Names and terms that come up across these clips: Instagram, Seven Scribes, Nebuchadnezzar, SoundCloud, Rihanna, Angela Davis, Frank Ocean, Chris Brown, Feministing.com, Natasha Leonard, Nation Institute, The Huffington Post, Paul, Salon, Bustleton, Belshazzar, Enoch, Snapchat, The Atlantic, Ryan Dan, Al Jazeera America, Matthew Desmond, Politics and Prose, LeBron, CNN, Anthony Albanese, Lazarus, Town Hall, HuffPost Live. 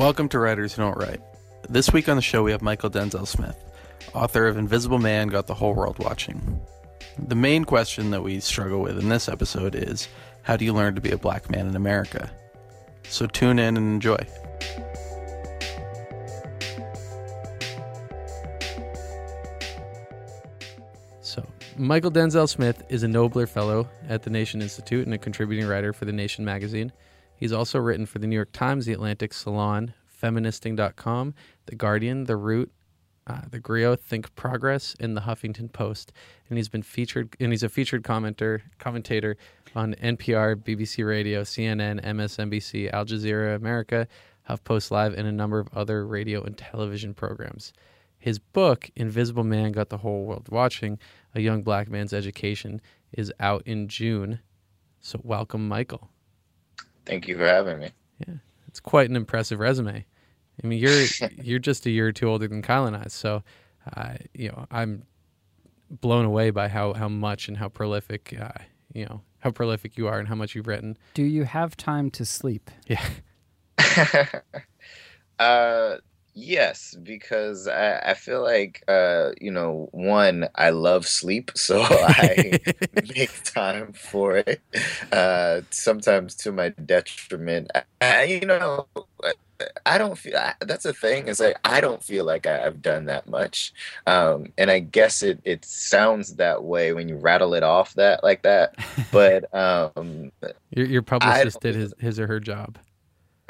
Welcome to Writers Who Don't Write. This week on the show we have Mychal Denzel Smith, author of Invisible Man, Got the Whole World Watching. The main question that we struggle with in this episode is, how do you learn to be a black man in America? So tune in and enjoy. So, Mychal Denzel Smith is a Knobler Fellow at the Nation Institute and a contributing writer for The Nation magazine. He's also written for The New York Times, The Atlantic, Salon, Feministing.com, The Guardian, The Root, The Grio, ThinkProgress, and The Huffington Post. And he's a featured commentator on NPR, BBC Radio, CNN, MSNBC, Al Jazeera America, HuffPost Live, and a number of other radio and television programs. His book, Invisible Man, Got the Whole World Watching, A Young Black Man's Education, is out in June. So welcome, Mychal. Thank you for having me. Yeah, it's quite an impressive resume. I mean, you're just a year or two older than Kyle and I, so I'm blown away by how much and how prolific you are and how much you've written. Do you have time to sleep? Yeah. Yes, because I feel like one, I love sleep, so I make time for it. Sometimes to my detriment. I don't feel that's the thing. It's like I don't feel like I've done that much, and I guess it sounds that way when you rattle it off like that. But your publicist did his or her job.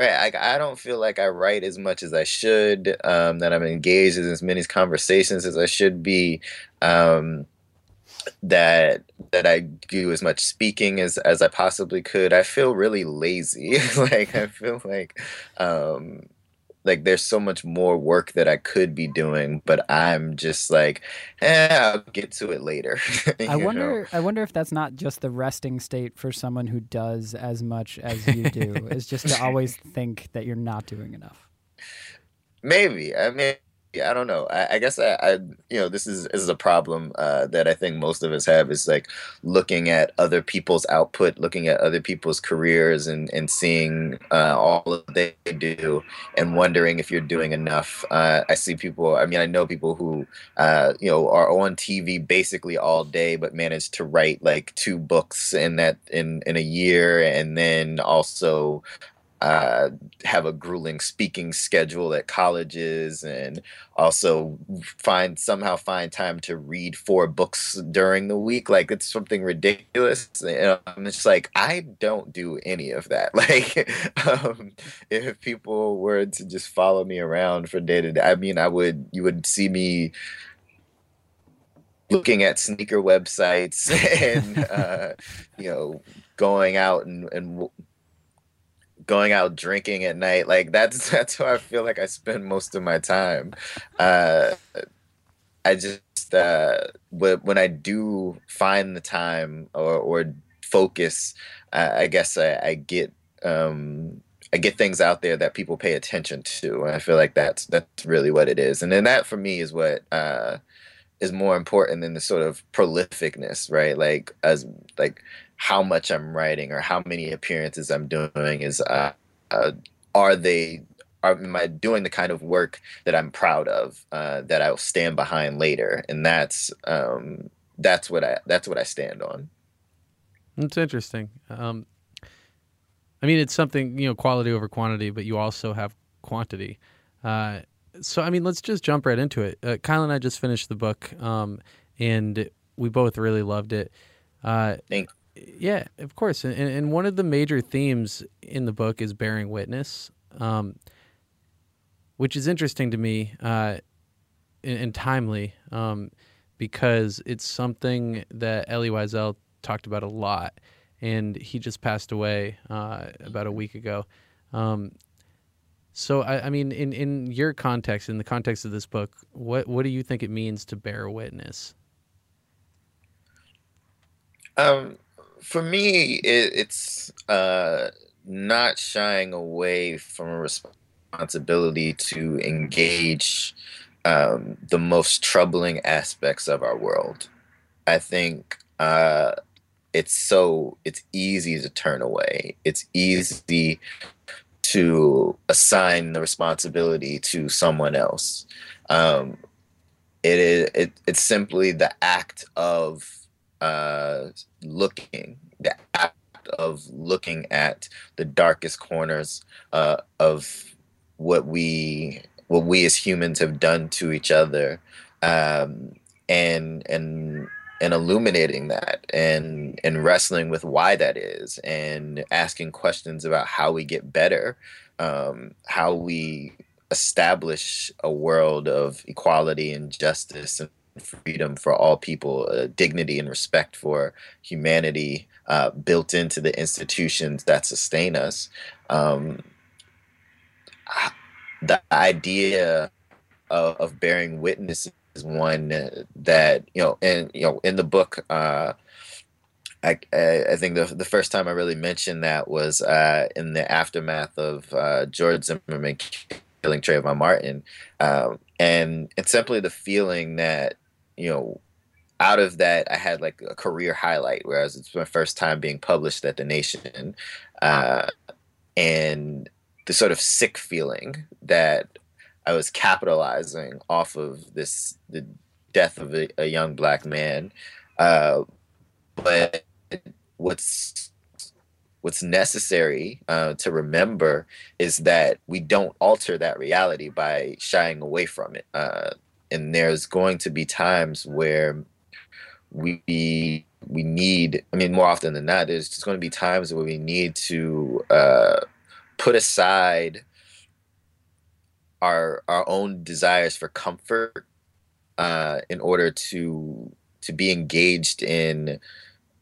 Right, I don't feel like I write as much as I should, that I'm engaged in as many conversations as I should be, that I do as much speaking as I possibly could. I feel really lazy. I feel like there's so much more work that I could be doing, but I'm just I'll get to it later. I wonder if that's not just the resting state for someone who does as much as you do, is just to always think that you're not doing enough. Maybe. I mean, I don't know. I guess this is a problem that I think most of us have, is looking at other people's output, looking at other people's careers and seeing all that they do and wondering if you're doing enough. I know people who, are on TV basically all day, but manage to write 2 books in a year, and then also have a grueling speaking schedule at colleges, and also somehow find time to read 4 books during the week. It's something ridiculous. And I'm just I don't do any of that. If people were to just follow me around for day to day, I mean, you would see me looking at sneaker websites and, going out drinking at night. That's how I feel I spend most of my time. I just when I do find the time or focus, I guess I get things out there that people pay attention to, and I feel that's really what it is. And then that for me is what is more important than the sort of prolificness, right? How much I'm writing or how many appearances I'm doing is, am I doing the kind of work that I'm proud of, that I'll stand behind later? And that's what I stand on. That's interesting. It's something, quality over quantity, but you also have quantity. So let's just jump right into it. Kyle and I just finished the book, and we both really loved it. Thank you. Yeah, of course. And one of the major themes in the book is bearing witness, which is interesting to me and timely, because it's something that Elie Wiesel talked about a lot, and he just passed away about a week ago. In your context, in the context of this book, what do you think it means to bear witness? For me, it's not shying away from a responsibility to engage the most troubling aspects of our world. I think it's easy to turn away. It's easy to assign the responsibility to someone else. It's simply the act of looking at the darkest corners of what we as humans have done to each other, and illuminating that, and wrestling with why that is, and asking questions about how we get better, how we establish a world of equality and justice and freedom for all people, dignity and respect for humanity built into the institutions that sustain us. The idea of bearing witness is one that, in the book, I think the first time I really mentioned that was in the aftermath of George Zimmerman killing Trayvon Martin, and it's simply the feeling that, out of that I had like a career highlight, whereas it's my first time being published at the Nation, and the sort of sick feeling that I was capitalizing off of the death of a young black man. But what's necessary to remember is that we don't alter that reality by shying away from it. And there's going to be times where we need, more often than not, there's just going to be times where we need to put aside our own desires for comfort in order to be engaged in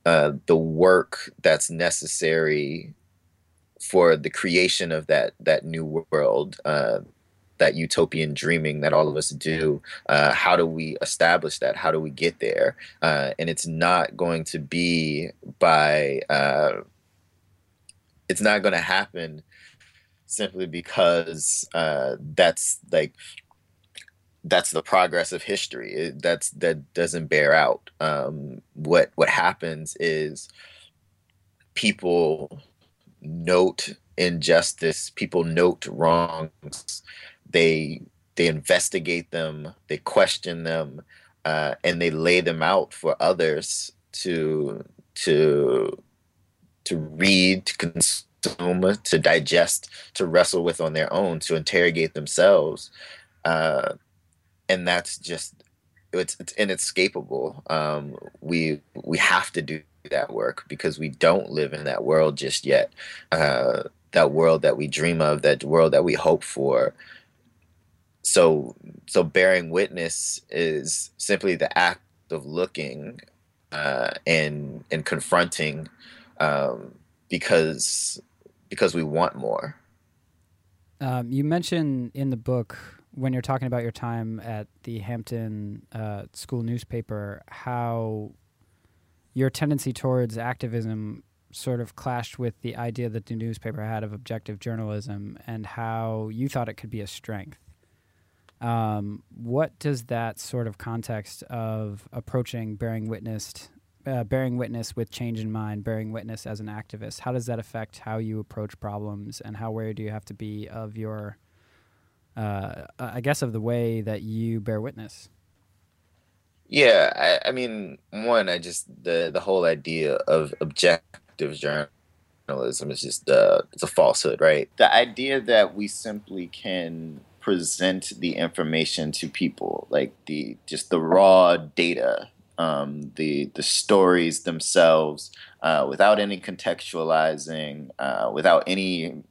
the work that's necessary for the creation of that new world, that utopian dreaming that all of us do. How do we establish that? How do we get there? And it's not going to be by, it's not going to happen simply because that's the progress of history. That doesn't bear out. What happens is people note injustice, people note wrongs, they investigate them, they question them, and they lay them out for others to read, to consume, to digest, to wrestle with on their own, to interrogate themselves. And that's just, it's inescapable. We have to do that work because we don't live in that world just yet. That world that we dream of, that world that we hope for. So bearing witness is simply the act of looking and confronting because we want more. You mentioned in the book, when you're talking about your time at the Hampton school newspaper, how your tendency towards activism sort of clashed with the idea that the newspaper had of objective journalism, and how you thought it could be a strength. What does that sort of context of approaching bearing witness with change in mind, bearing witness as an activist, how does that affect how you approach problems, and how aware do you have to be of your of the way that you bear witness? Yeah, the whole idea of objective journalism is just it's a falsehood, right? The idea that we simply can present the information to people, like the raw data, the stories themselves, without any contextualizing, without any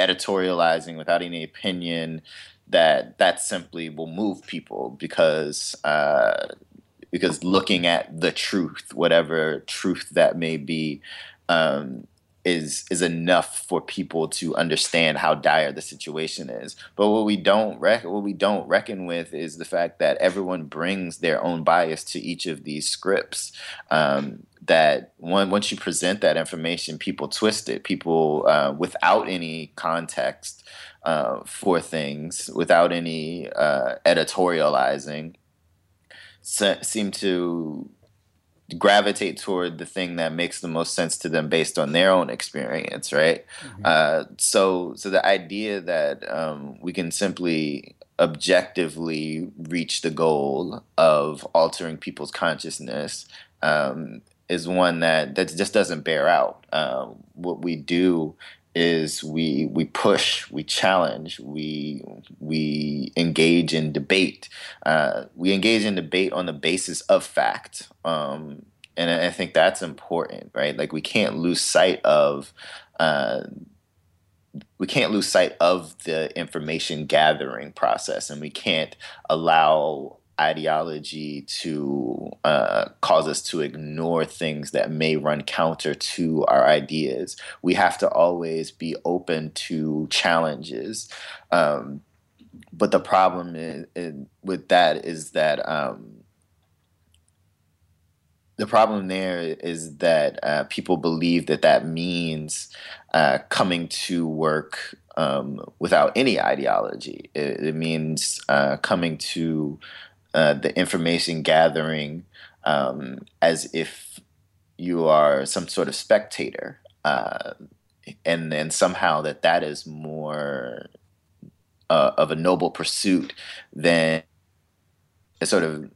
editorializing, without any opinion, that simply will move people because looking at the truth, whatever truth that may be, is enough for people to understand how dire the situation is. But what we don't reckon with is the fact that everyone brings their own bias to each of these scripts. That once you present that information, people twist it. People without any context for things, without any editorializing, seem to gravitate toward the thing that makes the most sense to them based on their own experience, right? Mm-hmm. So the idea that we can simply objectively reach the goal of altering people's consciousness is one that just doesn't bear out. What we do is we push, we challenge, we engage in debate. We engage in debate on the basis of fact, and I think that's important, right? Like we can't lose sight of the information gathering process, and we can't allow ideology to cause us to ignore things that may run counter to our ideas. We have to always be open to challenges. But the problem is that people believe that means coming to work without any ideology. It means coming to the information gathering as if you are some sort of spectator, and then somehow that is more of a noble pursuit than a sort of,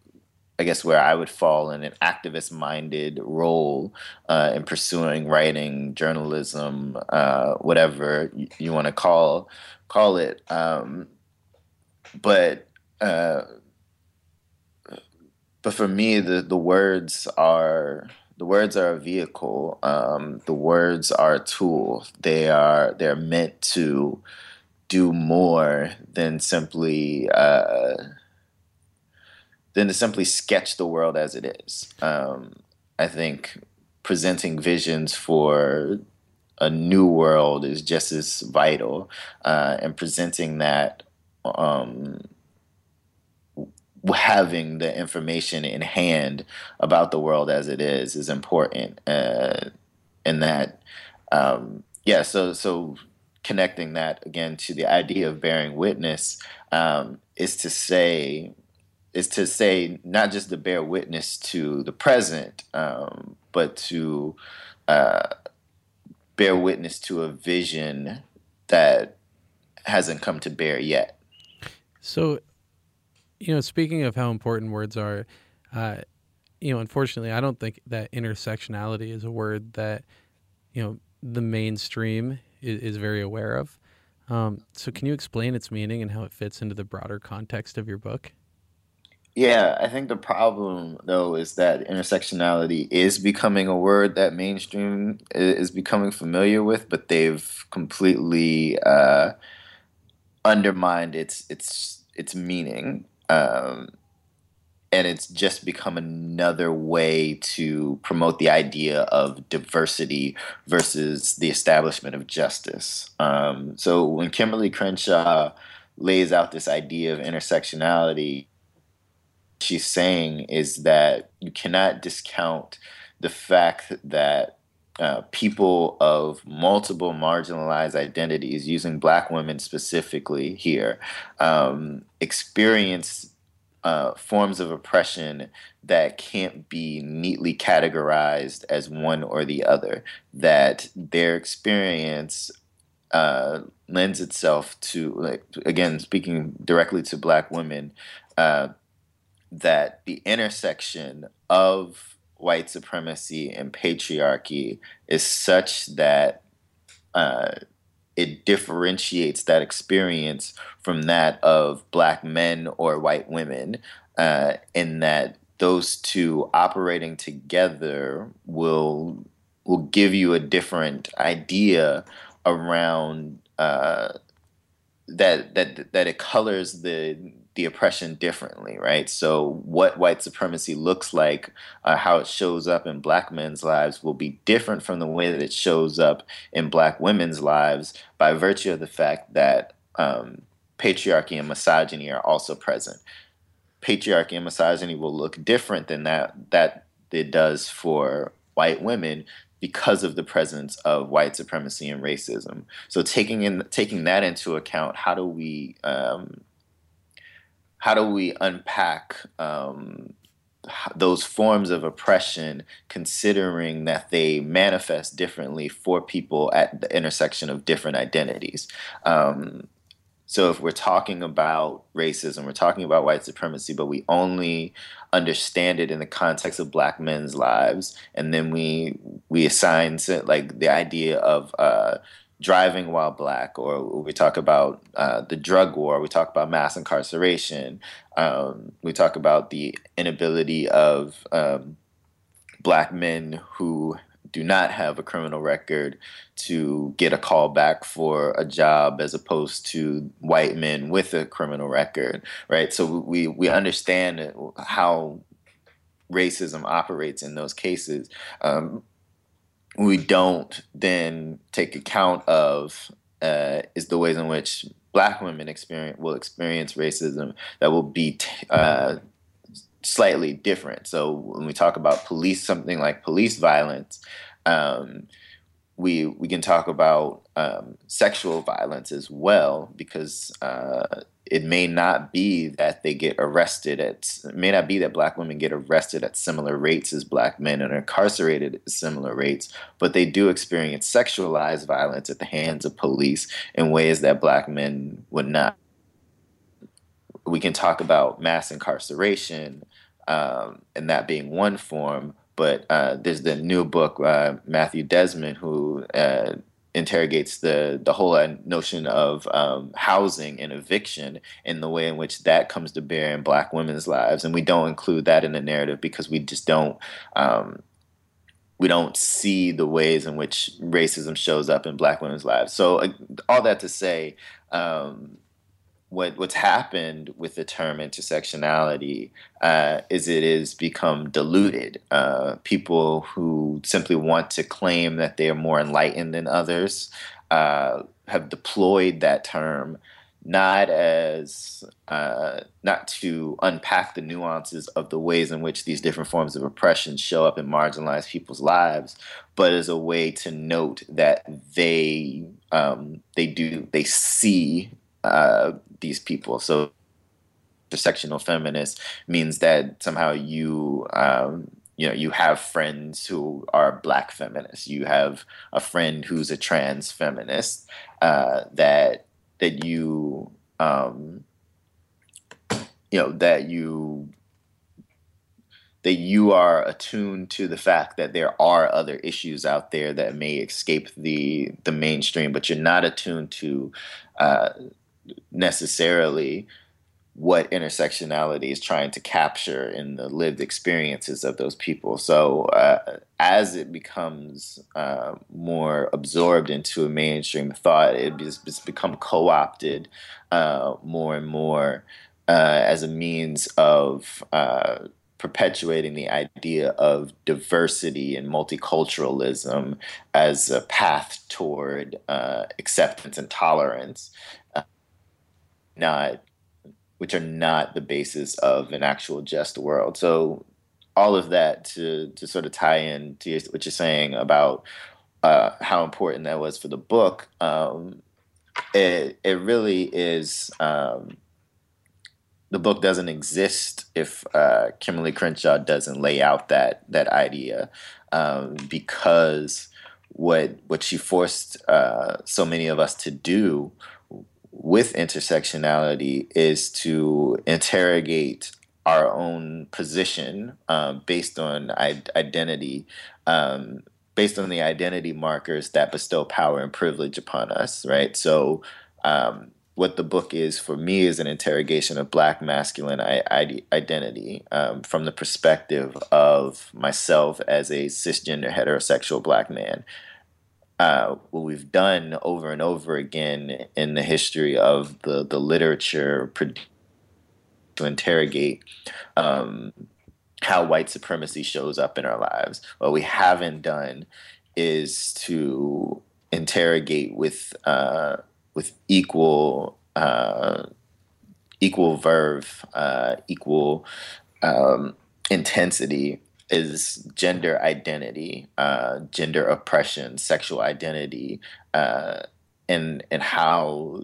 I guess, where I would fall in an activist-minded role in pursuing writing, journalism, whatever you want to call it. But for me, the words are a vehicle. The words are a tool. They're meant to do more than simply sketch the world as it is. I think presenting visions for a new world is just as vital, and presenting that. Having the information in hand about the world as it is important, and that, So connecting that again to the idea of bearing witness is to say not just to bear witness to the present, but to bear witness to a vision that hasn't come to bear yet. So. You know, speaking of how important words are, unfortunately, I don't think that intersectionality is a word that, the mainstream is very aware of. So can you explain its meaning and how it fits into the broader context of your book? Yeah, I think the problem, though, is that intersectionality is becoming a word that mainstream is becoming familiar with, but they've completely undermined its meaning. And it's just become another way to promote the idea of diversity versus the establishment of justice. So when Kimberly Crenshaw lays out this idea of intersectionality, what she's saying is that you cannot discount the fact that people of multiple marginalized identities, using Black women specifically here, experience forms of oppression that can't be neatly categorized as one or the other, that their experience lends itself to, again, speaking directly to Black women, that the intersection of white supremacy and patriarchy is such that it differentiates that experience from that of Black men or white women, in that those two operating together will give you a different idea around that it colors the oppression differently, right? So what white supremacy looks like, how it shows up in Black men's lives will be different from the way that it shows up in Black women's lives by virtue of the fact that patriarchy and misogyny are also present. Patriarchy and misogyny will look different than that it does for white women because of the presence of white supremacy and racism. So taking that into account, how do we unpack those forms of oppression, considering that they manifest differently for people at the intersection of different identities. So if we're talking about racism, we're talking about white supremacy, but we only understand it in the context of black men's lives, and then we assign to, like, the idea of driving while black, or we talk about the drug war, we talk about mass incarceration, we talk about the inability of black men who do not have a criminal record to get a call back for a job as opposed to white men with a criminal record, right? So we understand how racism operates in those cases. We don't then take account of is the ways in which black women will experience racism that will be slightly different. So when we talk about police violence, we can talk about sexual violence as well, because it may not be that they get arrested at, it may not be that black women get arrested at similar rates as black men and are incarcerated at similar rates, but they do experience sexualized violence at the hands of police in ways that black men would not. We can talk about mass incarceration and that being one form, but there's the new book, Matthew Desmond, who interrogates the whole notion of housing and eviction and the way in which that comes to bear in black women's lives. And we don't include that in the narrative because we just don't we don't see the ways in which racism shows up in black women's lives. So all that to say, what's happened with the term intersectionality is it has become diluted. People who simply want to claim that they are more enlightened than others have deployed that term not to unpack the nuances of the ways in which these different forms of oppression show up in marginalized people's lives, but as a way to note that they see these people. So intersectional feminist means that somehow you you have friends who are black feminists, you have a friend who's a trans feminist, that you that you are attuned to the fact that there are other issues out there that may escape the mainstream, but you're not attuned to necessarily what intersectionality is trying to capture in the lived experiences of those people. So as it becomes more absorbed into a mainstream thought, it's become co-opted more and more as a means of perpetuating the idea of diversity and multiculturalism as a path toward acceptance and tolerance, which are not the basis of an actual just world. So all of that to sort of tie in to what you're saying about how important that was for the book, it really is. The book doesn't exist if Kimberly Crenshaw doesn't lay out that idea, because what she forced so many of us to do with intersectionality is to interrogate our own position based on identity, based on the identity markers that bestow power and privilege upon us, right? So what the book is for me is an interrogation of black masculine identity from the perspective of myself as a cisgender heterosexual black man. What we've done over and over again in the history of the literature to interrogate how white supremacy shows up in our lives. What we haven't done is to interrogate with equal verve, equal intensity, is gender identity, gender oppression, sexual identity, and how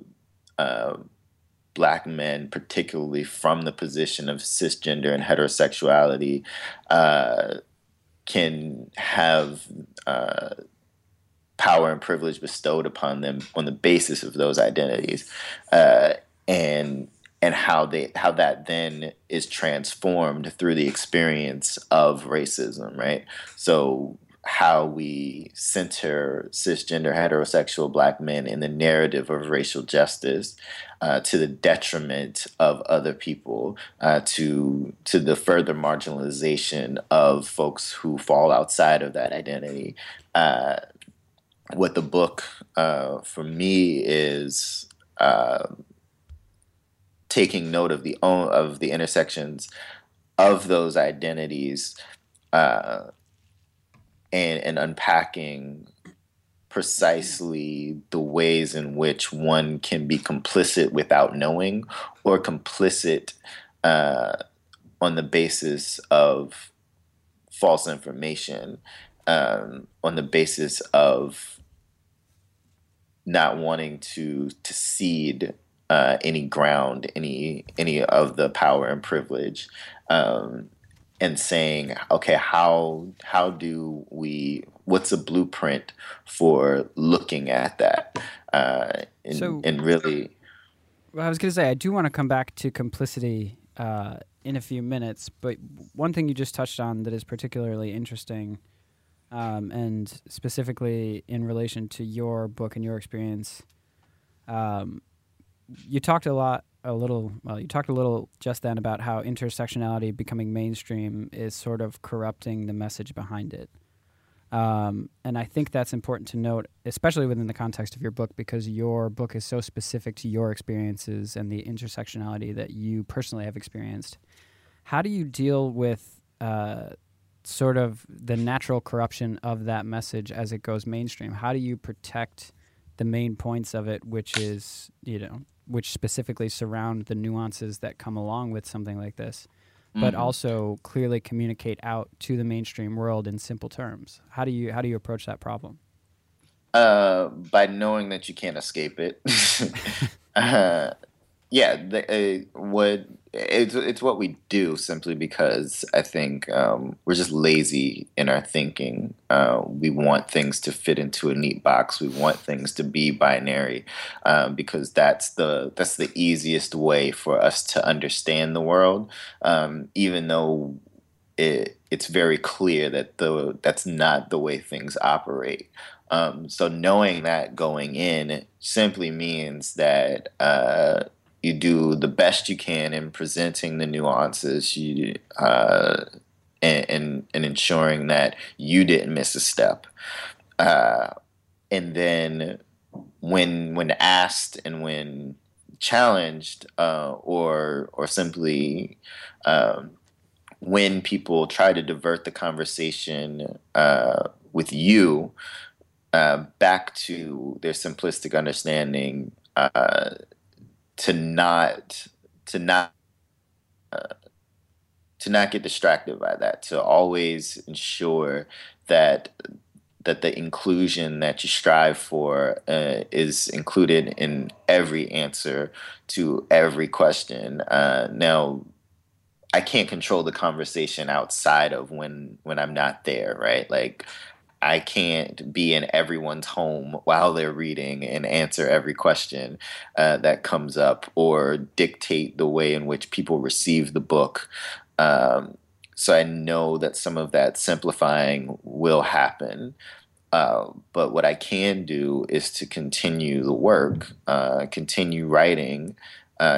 black men, particularly from the position of cisgender and heterosexuality, can have power and privilege bestowed upon them on the basis of those identities, and how that then is transformed through the experience of racism, right? So how we center cisgender heterosexual black men in the narrative of racial justice to the detriment of other people, to the further marginalization of folks who fall outside of that identity. What the book for me is taking note of the intersections of those identities, and unpacking precisely the ways in which one can be complicit without knowing, or complicit on the basis of false information, on the basis of not wanting to cede any ground, any of the power and privilege, and saying, okay, how do we, what's a blueprint for looking at that? And really... Well, I was going to say, I do want to come back to complicity in a few minutes, but one thing you just touched on that is particularly interesting, and specifically in relation to your book and your experience, you talked a little just then about how intersectionality becoming mainstream is sort of corrupting the message behind it. And I think that's important to note, especially within the context of your book, because your book is so specific to your experiences and the intersectionality that you personally have experienced. How do you deal with sort of the natural corruption of that message as it goes mainstream? How do you protect the main points of it, which is, you know, which specifically surround the nuances that come along with something like this, but also clearly communicate out to the mainstream world in simple terms? How do you approach that problem? By knowing that you can't escape it. It's what we do, simply because I think we're just lazy in our thinking. We want things to fit into a neat box. We want things to be binary, because that's the easiest way for us to understand the world. Even though it's very clear that that's not the way things operate. So knowing that going in simply means that you do the best you can in presenting the nuances, and ensuring that you didn't miss a step. And then when asked and when challenged, or simply when people try to divert the conversation with you back to their simplistic understanding, to not get distracted by that, to always ensure that the inclusion that you strive for is included in every answer to every question. Now, I can't control the conversation outside of when I'm not there, right? Like, I can't be in everyone's home while they're reading and answer every question that comes up, or dictate the way in which people receive the book. So I know that some of that simplifying will happen. But what I can do is to continue the work, continue writing,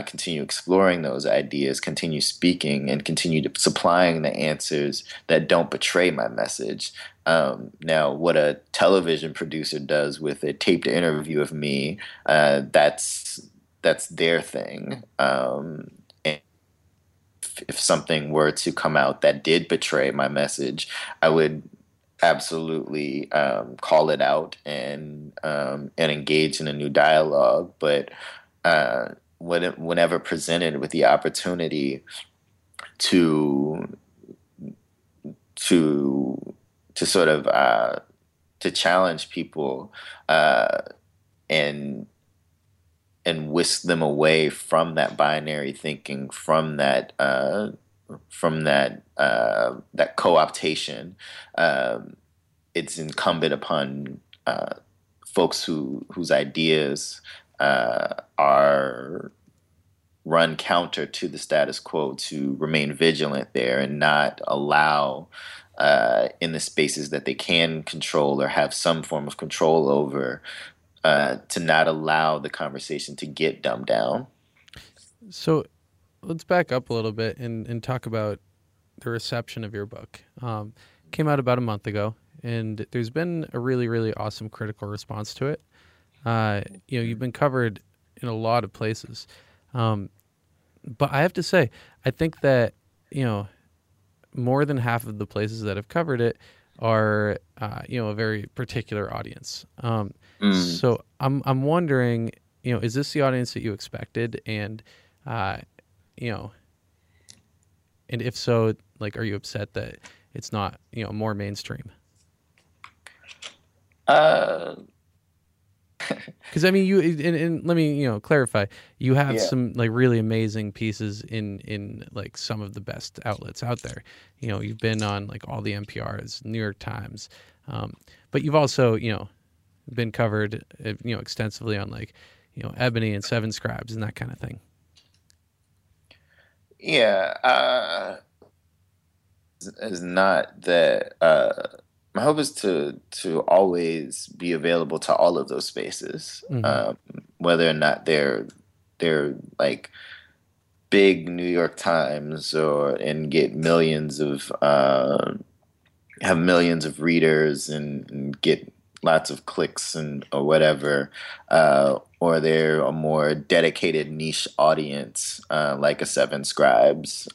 continue exploring those ideas, continue speaking, and continue supplying the answers that don't betray my message. Now, what a television producer does with a taped interview of me, that's their thing. And if something were to come out that did betray my message, I would absolutely call it out and engage in a new dialogue. But whenever presented with the opportunity to sort of to challenge people, and and whisk them away from that binary thinking, from that co-optation. It's incumbent upon folks whose ideas are run counter to the status quo to remain vigilant there and not allow in the spaces that they can control or have some form of control over, to not allow the conversation to get dumbed down. So let's back up a little bit and talk about the reception of your book. It came out about a month ago, and there's been a really, really awesome critical response to it. You've been covered in a lot of places. But I have to say, I think that, more than half of the places that have covered it are, a very particular audience. So I'm wondering, is this the audience that you expected? And, and if so, are you upset that it's not, more mainstream? Because I mean, and let me clarify. You have some really amazing pieces in some of the best outlets out there. You've been on all the NPRs, New York Times, but you've also been covered extensively on Ebony and Seven Scribes and that kind of thing. Yeah, it's not that. My hope is to always be available to all of those spaces, whether or not they're big New York Times and get have millions of readers and get lots of clicks or whatever, or they're a more dedicated niche audience like a Seven Scribes.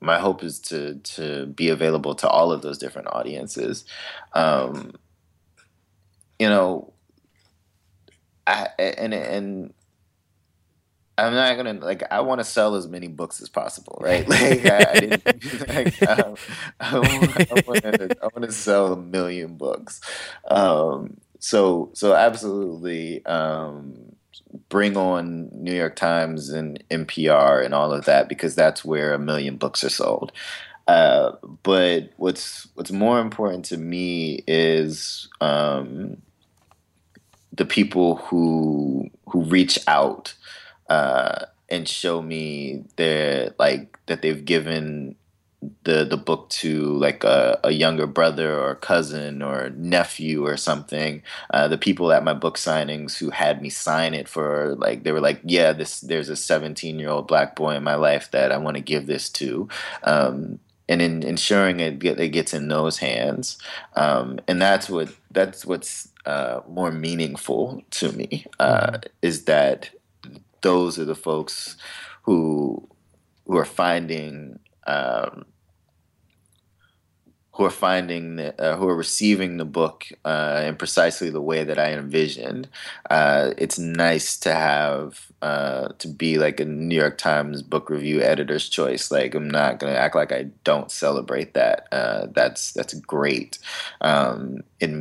My hope is to be available to all of those different audiences. I'm not gonna I want to sell as many books as possible, right? I want to sell 1 million books. So absolutely. Bring on New York Times and NPR and all of that, because that's where 1 million books are sold. But what's more important to me is the people who reach out and show me that they've given the book to a younger brother or cousin or nephew or something. The people at my book signings who had me sign it for they were there's a 17-year-old black boy in my life that I want to give this to, and in ensuring it gets in those hands, and that's what's more meaningful to me, is that those are the folks who are finding. Who are receiving the book in precisely the way that I envisioned. It's nice to have to be a New York Times book review editor's choice. I'm not gonna act like I don't celebrate that. That's great. What it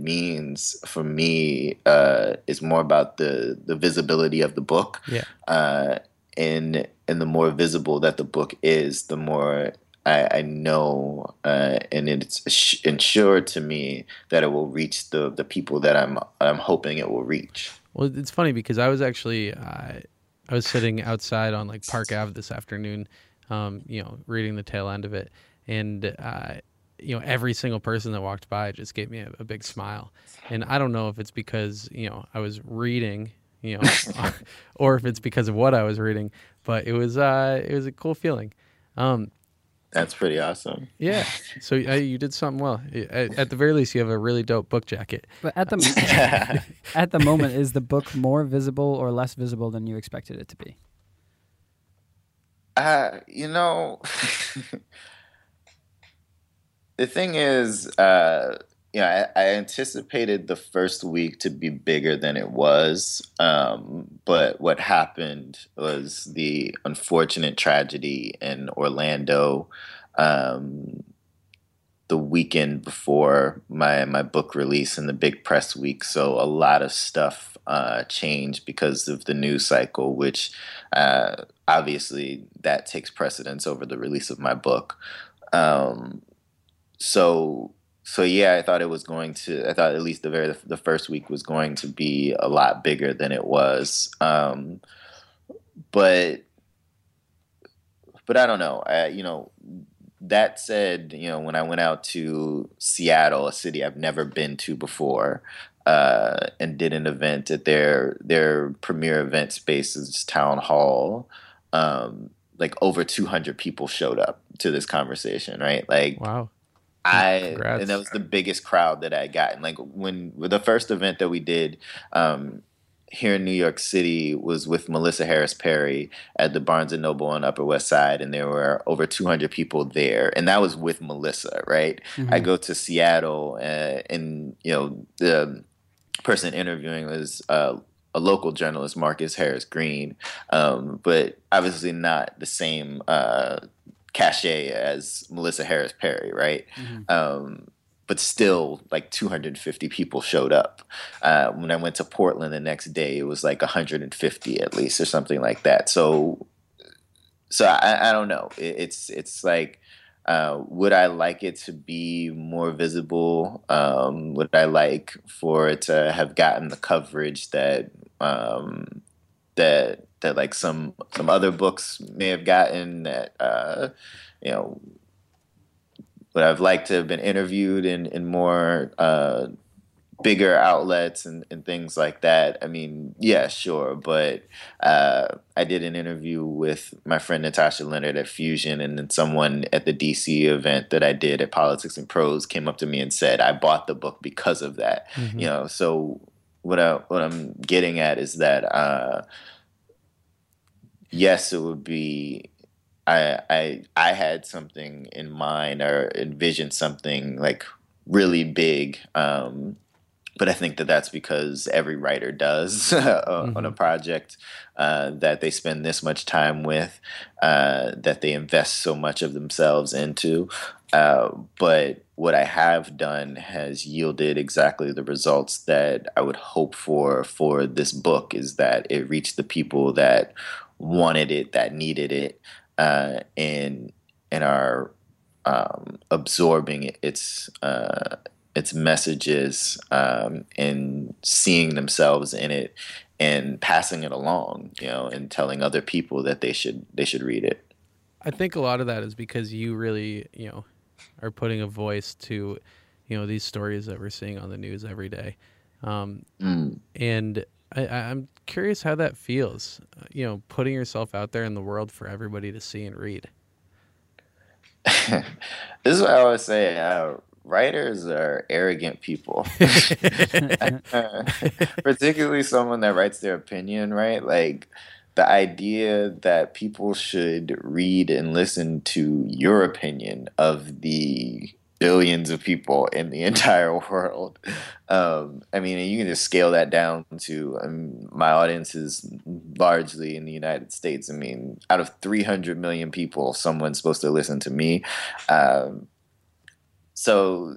means for me is more about the visibility of the book. Yeah. And the more visible that the book is, the more I know, and it's ensured to me that it will reach the people that I'm hoping it will reach. Well, it's funny because I was actually I was sitting outside on Park Ave this afternoon, reading the tail end of it, and every single person that walked by just gave me a big smile, and I don't know if it's because I was reading. Or if it's because of what I was reading, but it was a cool feeling. That's pretty awesome. Yeah. So you did something well. At the very least, you have a really dope book jacket. But at the moment, is the book more visible or less visible than you expected it to be? The thing is, I anticipated the first week to be bigger than it was, but what happened was the unfortunate tragedy in Orlando the weekend before my book release and the big press week. So a lot of stuff changed because of the news cycle, which obviously that takes precedence over the release of my book. So yeah, I thought it was going to, I thought at least the first week was going to be a lot bigger than it was. But I don't know. That said, when I went out to Seattle, a city I've never been to before, and did an event at their premier event spaces, town hall, like over 200 people showed up to this conversation, right? Like, wow. Congrats. And that was the biggest crowd that I had gotten. Like when the first event that we did here in New York City was with Melissa Harris Perry at the Barnes and Noble on Upper West Side, and there were over 200 people there, and that was with Melissa, right? Mm-hmm. I go to Seattle, and the person interviewing was a local journalist, Marcus Harris Green, but obviously not the same cachet as Melissa Harris Perry, right? Mm-hmm. But still, like 250 people showed up. When I went to Portland the next day, it was like 150 at least, or something like that. So I don't know. It's like, would I like it to be more visible? Would I like for it to have gotten the coverage that that like some other books may have gotten, that would I've liked to have been interviewed in more bigger outlets and things like that? I mean, yeah, sure, but I did an interview with my friend Natasha Leonard at Fusion, and then someone at the DC event that I did at Politics and Prose came up to me and said, I bought the book because of that. Mm-hmm. So what I'm getting at is that yes, it would be. I had something in mind or envisioned something like really big, but I think that's because every writer does on a project that they spend this much time with, that they invest so much of themselves into. But what I have done has yielded exactly the results that I would hope for this book, is that it reached the people that wanted it, that needed it, and are absorbing its messages and seeing themselves in it and passing it along, and telling other people that they should read it. I think a lot of that is because you really, are putting a voice to, these stories that we're seeing on the news every day. And I'm curious how that feels, putting yourself out there in the world for everybody to see and read. This is what I always say. Writers are arrogant people, particularly someone that writes their opinion, right? Like, the idea that people should read and listen to your opinion of the billions of people in the entire world. And you can just scale that down to, my audience is largely in the United States. Out of 300 million people, someone's supposed to listen to me. So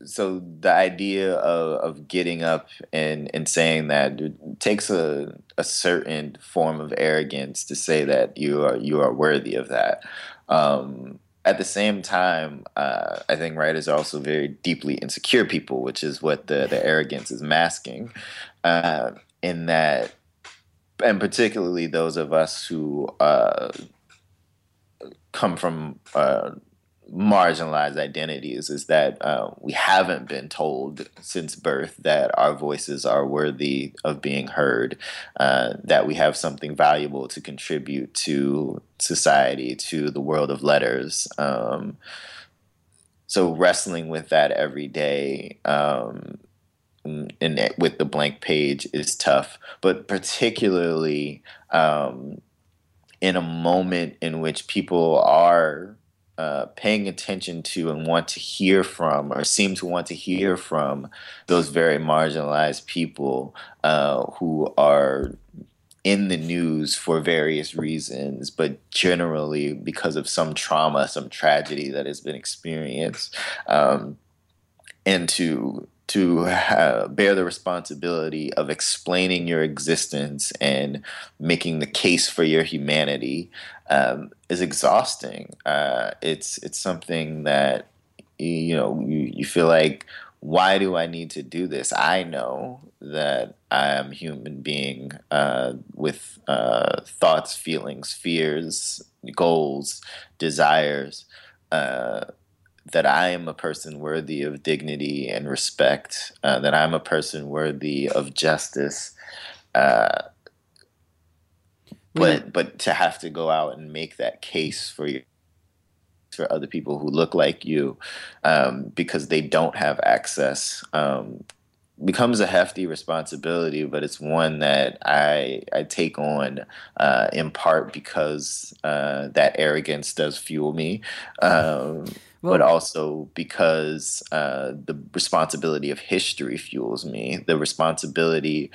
the idea of getting up and saying that takes a certain form of arrogance to say that you are worthy of that. At the same time, I think writers are also very deeply insecure people, which is what the arrogance is masking, in that, and particularly those of us who come from marginalized identities, is that we haven't been told since birth that our voices are worthy of being heard, that we have something valuable to contribute to society, to the world of letters. So wrestling with that every day, and with the blank page, is tough, but particularly in a moment in which people are paying attention to and want to hear from, or seem to want to hear from, those very marginalized people who are in the news for various reasons, but generally because of some trauma, some tragedy that has been experienced, and to bear the responsibility of explaining your existence and making the case for your humanity is exhausting. It's something that, you know, you feel like, why do I need to do this? I know that I am a human being with thoughts, feelings, fears, goals, desires, that I am a person worthy of dignity and respect, that I'm a person worthy of justice. But to have to go out and make that case for other people who look like you, because they don't have access, becomes a hefty responsibility, but it's one that I take on in part because that arrogance does fuel me, but also because the responsibility of history fuels me, the responsibility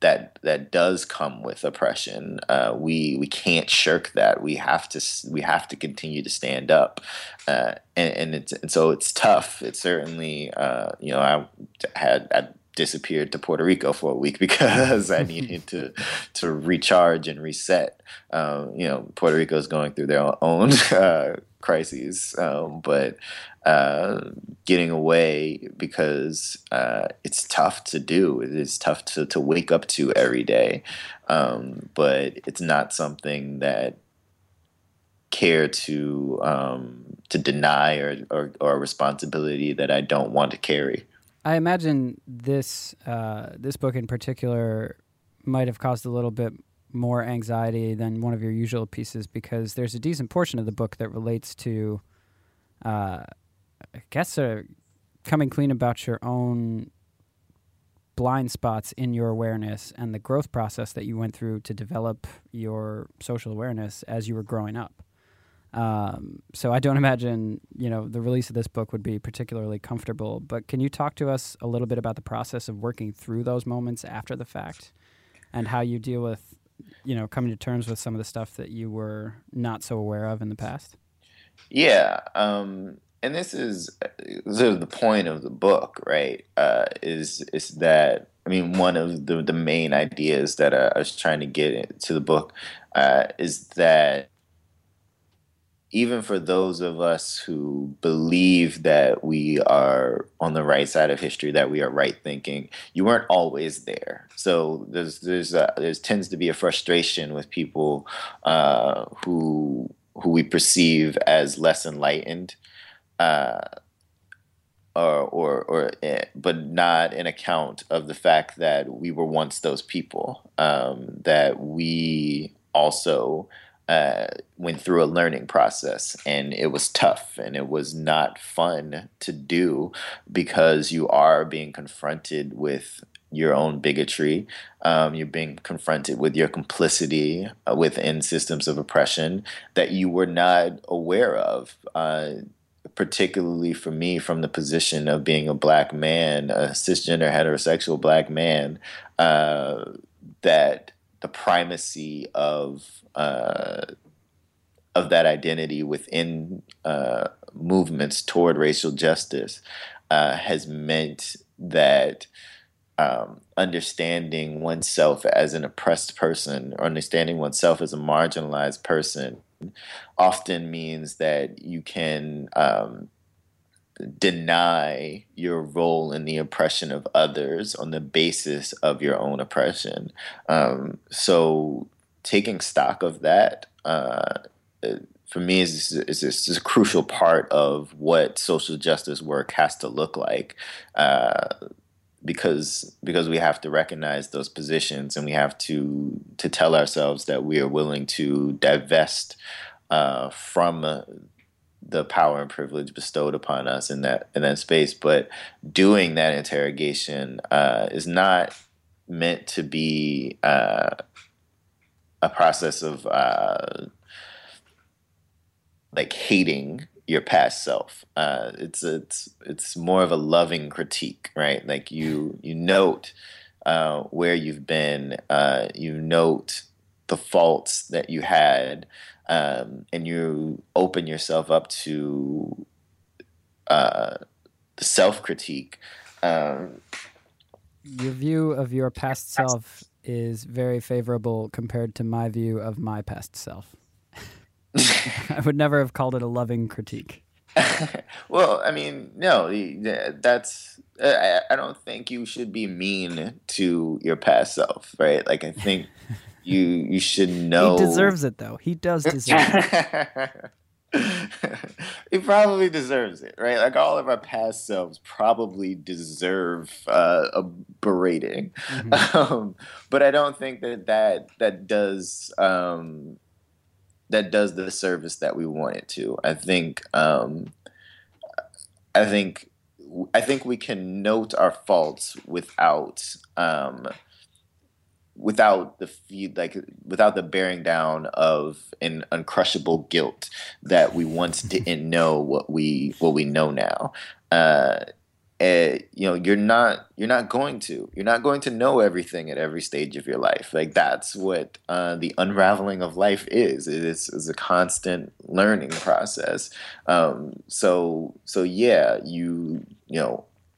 that does come with oppression. We can't shirk that. We have to continue to stand up, and so it's tough. It's certainly I disappeared to Puerto Rico for a week because I needed to recharge and reset. Puerto Rico is going through their own crises, but getting away, because it's tough to do. It is tough to wake up to every day, but it's not something that care to deny or a responsibility that I don't want to carry. I imagine this book in particular might have caused a little bit more anxiety than one of your usual pieces, because there's a decent portion of the book that relates to, coming clean about your own blind spots in your awareness and the growth process that you went through to develop your social awareness as you were growing up. So I don't imagine, the release of this book would be particularly comfortable, but can you talk to us a little bit about the process of working through those moments after the fact and how you deal with, coming to terms with some of the stuff that you were not so aware of in the past? Yeah. And this is sort of the point of the book, right? Is that, one of the main ideas that I was trying to get into the book, is that even for those of us who believe that we are on the right side of history, that we are right thinking, you weren't always there. So there's tends to be a frustration with people who we perceive as less enlightened, but not an account of the fact that we were once those people, that we also went through a learning process, and it was tough and it was not fun to do, because you are being confronted with your own bigotry. You're being confronted with your complicity within systems of oppression that you were not aware of, particularly for me, from the position of being a black man, a cisgender heterosexual black man, that the primacy of that identity within movements toward racial justice has meant that understanding oneself as an oppressed person, or understanding oneself as a marginalized person, often means that you can deny your role in the oppression of others on the basis of your own oppression. So taking stock of that, for me, is a crucial part of what social justice work has to look like, because we have to recognize those positions, and we have to tell ourselves that we are willing to divest from the power and privilege bestowed upon us in that space. But doing that interrogation is not meant to be a process of hating your past self. It's more of a loving critique, right? Like you note where you've been. You note the faults that you had, and you open yourself up to self-critique. Your view of your past self is very favorable compared to my view of my past self. I would never have called it a loving critique. Well, I mean, no, that's, I don't think you should be mean to your past self, right? Like, I think you should know. He deserves it, though. He does deserve it. He probably deserves it, right? Like, all of our past selves probably deserve a berating. Mm-hmm. But I don't think that does the service that we want it to. I think we can note our faults without the bearing down of an uncrushable guilt that we once didn't know what we know now. You're not going to know everything at every stage of your life. Like, that's what the unraveling of life is. It's a constant learning process. So yeah,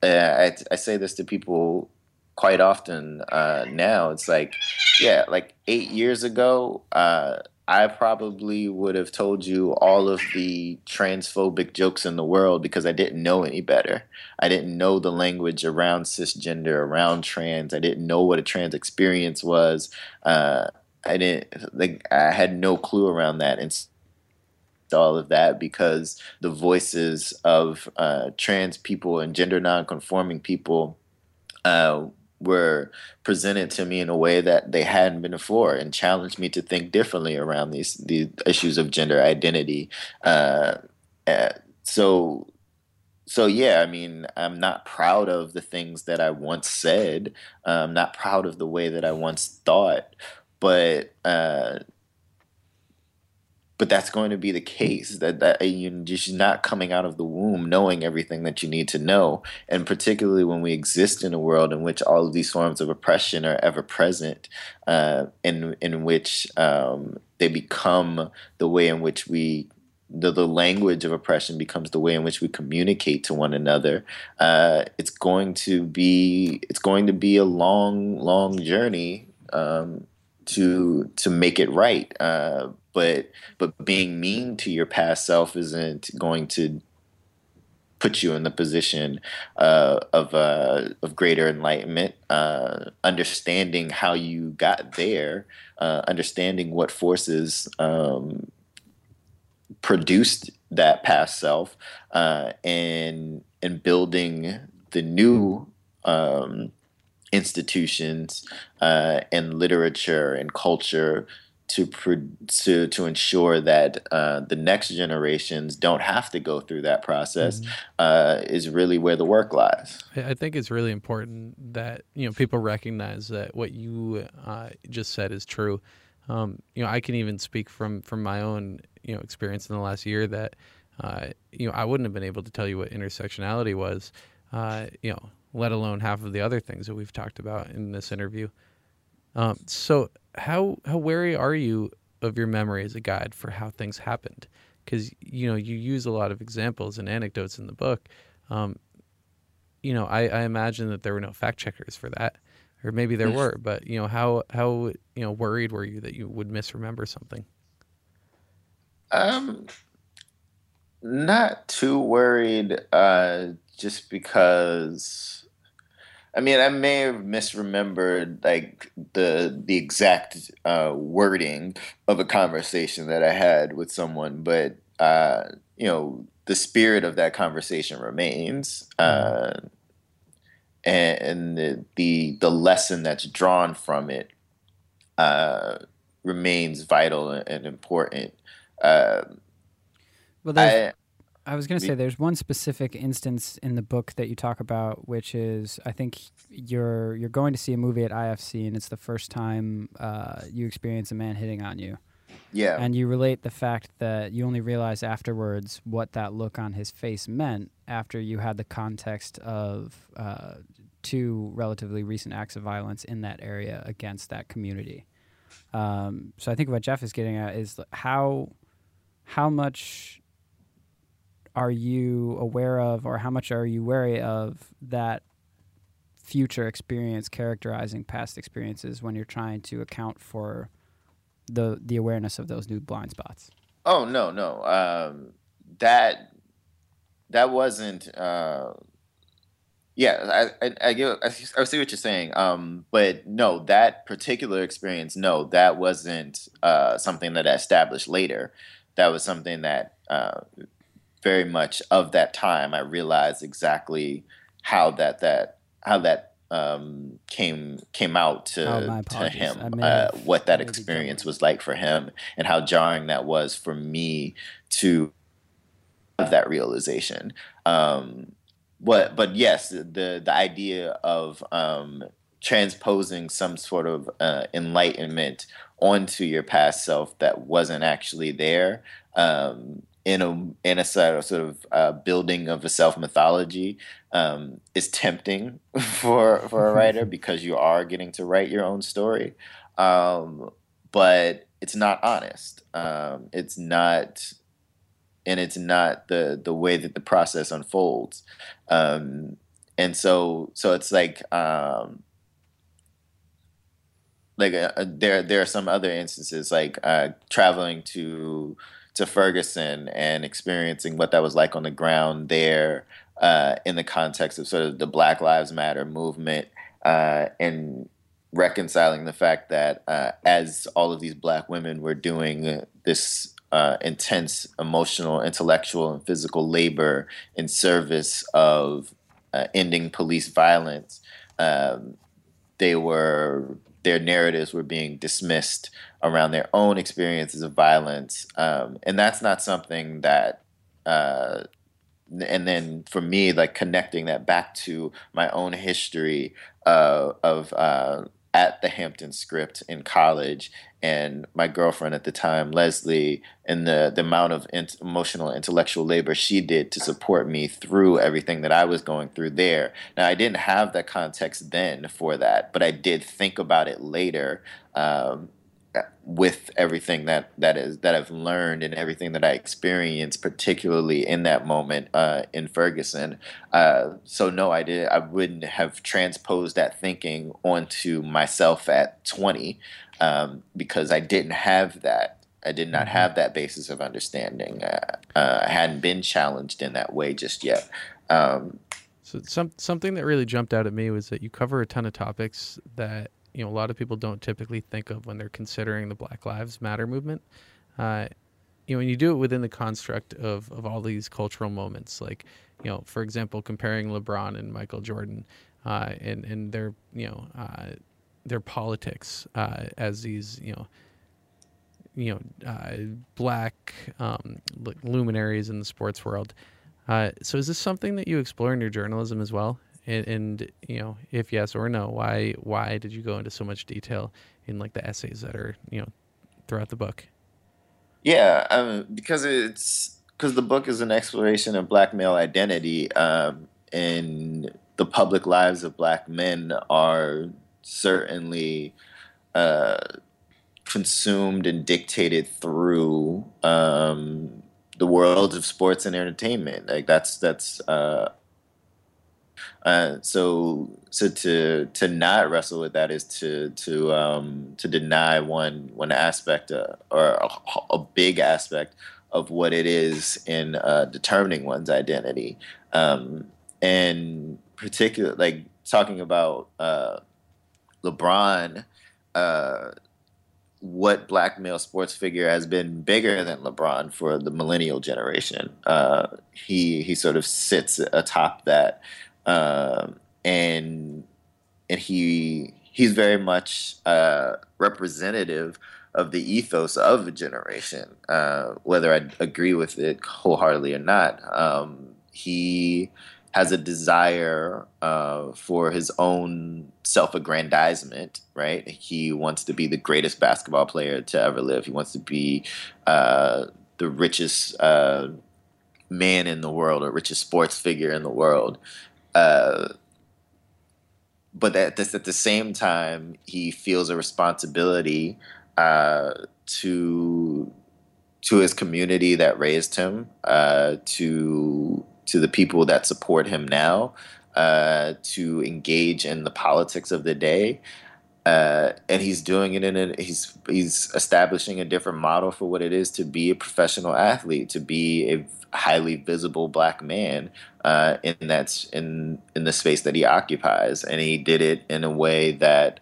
I say this to people quite often now. It's like, yeah, like 8 years ago, I probably would have told you all of the transphobic jokes in the world because I didn't know any better. I didn't know the language around cisgender, around trans. I didn't know what a trans experience was. I had no clue around that, and all of that because the voices of trans people and gender nonconforming people were presented to me in a way that they hadn't been before, and challenged me to think differently around these issues of gender identity. So yeah, I mean, I'm not proud of the things that I once said. I'm not proud of the way that I once thought, but that's going to be the case. That you're just not coming out of the womb knowing everything that you need to know. And particularly when we exist in a world in which all of these forms of oppression are ever present, in which they become the way in which the language of oppression becomes the way in which we communicate to one another. It's going to be a long, long journey to make it right. But being mean to your past self isn't going to put you in the position of greater enlightenment. Understanding how you got there, understanding what forces produced that past self, and building the new institutions and literature and culture to ensure that the next generations don't have to go through that process. Mm-hmm. Is really where the work lies. I think it's really important that people recognize that what you just said is true. I can even speak from my own experience in the last year that I wouldn't have been able to tell you what intersectionality was, let alone half of the other things that we've talked about in this interview. So how wary are you of your memory as a guide for how things happened? Because, you use a lot of examples and anecdotes in the book. I imagine that there were no fact checkers for that, or maybe there were, but, how worried were you that you would misremember something? Not too worried, just because... I mean, I may have misremembered like the exact wording of a conversation that I had with someone, but the spirit of that conversation remains, and the lesson that's drawn from it remains vital and important. I was going to say there's one specific instance in the book that you talk about, which is I think you're going to see a movie at IFC, and it's the first time you experience a man hitting on you. Yeah. And you relate the fact that you only realize afterwards what that look on his face meant after you had the context of two relatively recent acts of violence in that area against that community. So I think what Jeff is getting at is how much are you aware of, or how much are you wary of that future experience characterizing past experiences when you're trying to account for the awareness of those new blind spots? Oh, no. That wasn't, I see what you're saying. But no, that particular experience, no, that wasn't something that I established later. That was something that very much of that time, I realized exactly how that came out to him, what that experience was like for him, and how jarring that was for me to have that realization. But yes, the idea of transposing some sort of enlightenment onto your past self that wasn't actually there, in a sort of building of a self mythology, is tempting for a writer, because you are getting to write your own story, but it's not honest. It's not the way that the process unfolds, and so it's like. There are some other instances, like traveling to Ferguson and experiencing what that was like on the ground there, in the context of sort of the Black Lives Matter movement, and reconciling the fact that as all of these Black women were doing this intense emotional, intellectual, and physical labor in service of ending police violence, their narratives were being dismissed around their own experiences of violence. And that's not something that, and then for me, like connecting that back to my own history of at the Hampton script in college, and my girlfriend at the time, Leslie, and the amount of emotional, intellectual labor she did to support me through everything that I was going through there. Now, I didn't have the context then for that, but I did think about it later, with everything that I've learned and everything that I experienced, particularly in that moment in Ferguson. So no, I wouldn't have transposed that thinking onto myself at 20, because I didn't have that. I did not have that basis of understanding. I hadn't been challenged in that way just yet. So something that really jumped out at me was that you cover a ton of topics that, you know, a lot of people don't typically think of when they're considering the Black Lives Matter movement. And you do it within the construct of all these cultural moments, like, you know, for example, comparing LeBron and Michael Jordan, and their, you know, their politics, as these, Black luminaries in the sports world. So is this something that you explore in your journalism as well? And you know, if yes or no, why did you go into so much detail in like the essays that are, you know, throughout the book? Yeah, because the book is an exploration of Black male identity, and the public lives of Black men are certainly consumed and dictated through the worlds of sports and entertainment. Like that's. So to not wrestle with that is to deny one aspect or a big aspect of what it is in determining one's identity, and particularly like talking about LeBron. What Black male sports figure has been bigger than LeBron for the millennial generation? He sort of sits atop that. And he's very much representative of the ethos of a generation, whether I agree with it wholeheartedly or not. He has a desire for his own self-aggrandizement, right? He wants to be the greatest basketball player to ever live. He wants to be the richest man in the world or richest sports figure in the world. But at the same time, he feels a responsibility to his community that raised him, to the people that support him now, to engage in the politics of the day, and he's doing it he's establishing a different model for what it is to be a professional athlete, to be a highly visible black man in the space that he occupies, and he did it in a way that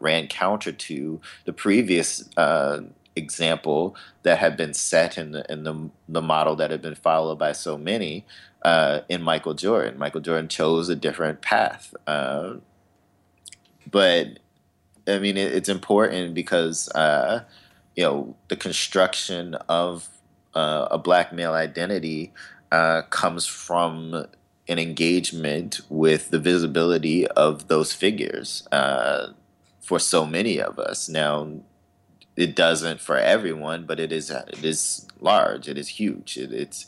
ran counter to the previous example that had been set in the model that had been followed by so many in Michael Jordan. Michael Jordan chose a different path, but I mean it's important because the construction of a black male identity comes from an engagement with the visibility of those figures for so many of us now. It doesn't for everyone, but it is large. It is huge. It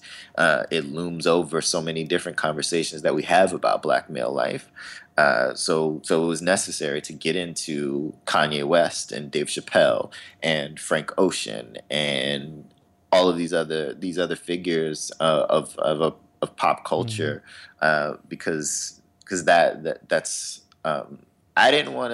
looms over so many different conversations that we have about black male life. So it was necessary to get into Kanye West and Dave Chappelle and Frank Ocean and all of these other figures of pop culture, because that's. I don't want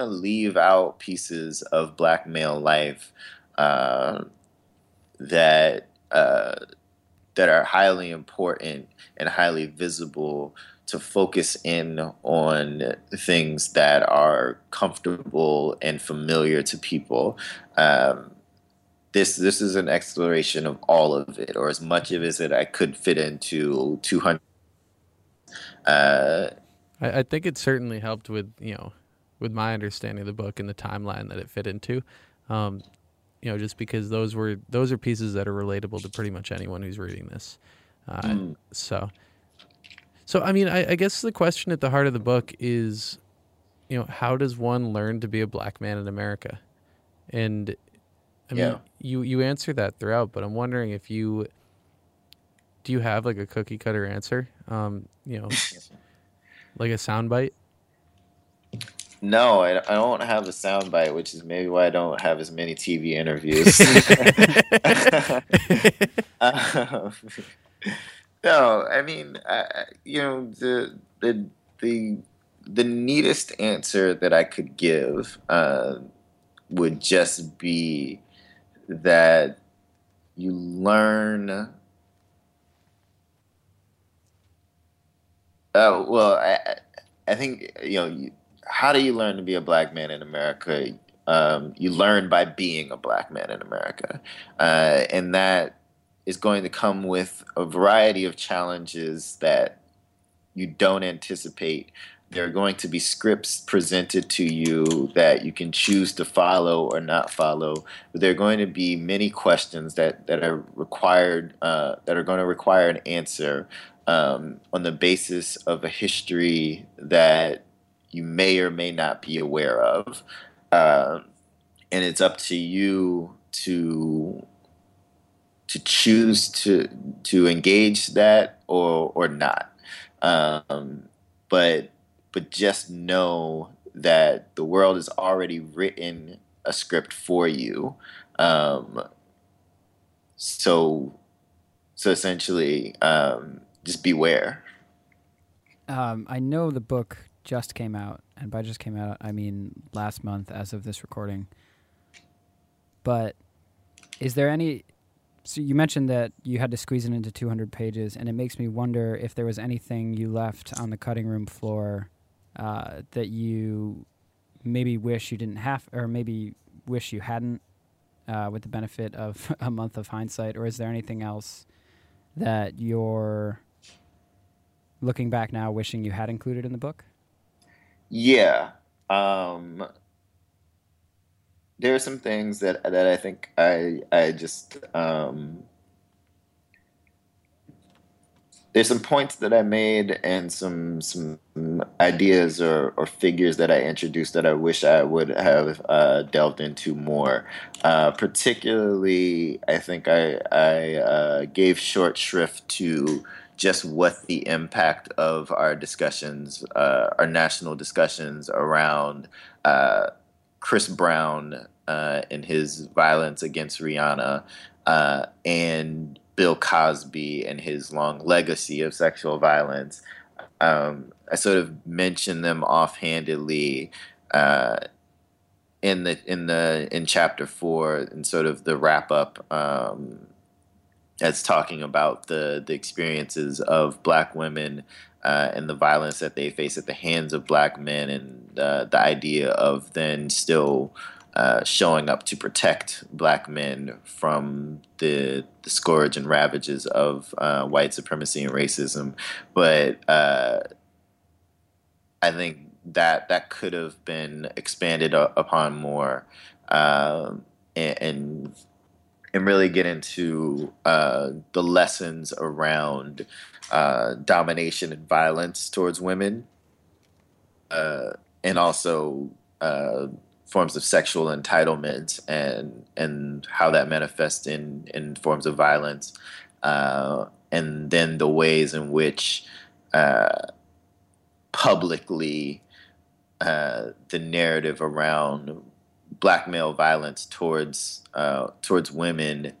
to leave out pieces of black male life that are highly important and highly visible, to focus in on things that are comfortable and familiar to people. This is an exploration of all of it, or as much of it as I could fit into 200. I think it certainly helped with my understanding of the book and the timeline that it fit into, just because those are pieces that are relatable to pretty much anyone who's reading this. So I mean, I guess the question at the heart of the book is, how does one learn to be a black man in America? And I mean, you answer that throughout, but I'm wondering if do you have like a cookie cutter answer? Like a soundbite? No, I don't have a soundbite, which is maybe why I don't have as many TV interviews. No, I mean, the neatest answer that I could give would just be that you learn. I think, how do you learn to be a black man in America? You learn by being a black man in America. And that is going to come with a variety of challenges that you don't anticipate. There are going to be scripts presented to you that you can choose to follow or not follow. But there are going to be many questions that are going to require an answer. On the basis of a history that you may or may not be aware of. And it's up to you to choose to engage that or not. But just know that the world has already written a script for you. So essentially, just beware. I know the book just came out, and by just came out, I mean last month as of this recording. But is there any... So you mentioned that you had to squeeze it into 200 pages, and it makes me wonder if there was anything you left on the cutting room floor that you maybe wish you didn't have, or maybe wish you hadn't, with the benefit of a month of hindsight, or is there anything else that you're looking back now wishing you had included in the book? Yeah. There are some things that I think I just There's some points that I made and some ideas or figures that I introduced that I wish I would have delved into more. Particularly, I think I gave short shrift to just what the impact of our discussions, our national discussions around Chris Brown and his violence against Rihanna and Bill Cosby and his long legacy of sexual violence. I sort of mentioned them offhandedly in chapter 4 and sort of the wrap up that's talking about the experiences of Black women and the violence that they face at the hands of Black men, and the idea of then still showing up to protect Black men from the scourge and ravages of white supremacy and racism. But I think that could have been expanded upon more and really get into the lessons around domination and violence towards women, and also forms of sexual entitlement and how that manifests in forms of violence, and then the ways in which publicly the narrative around Black male violence towards women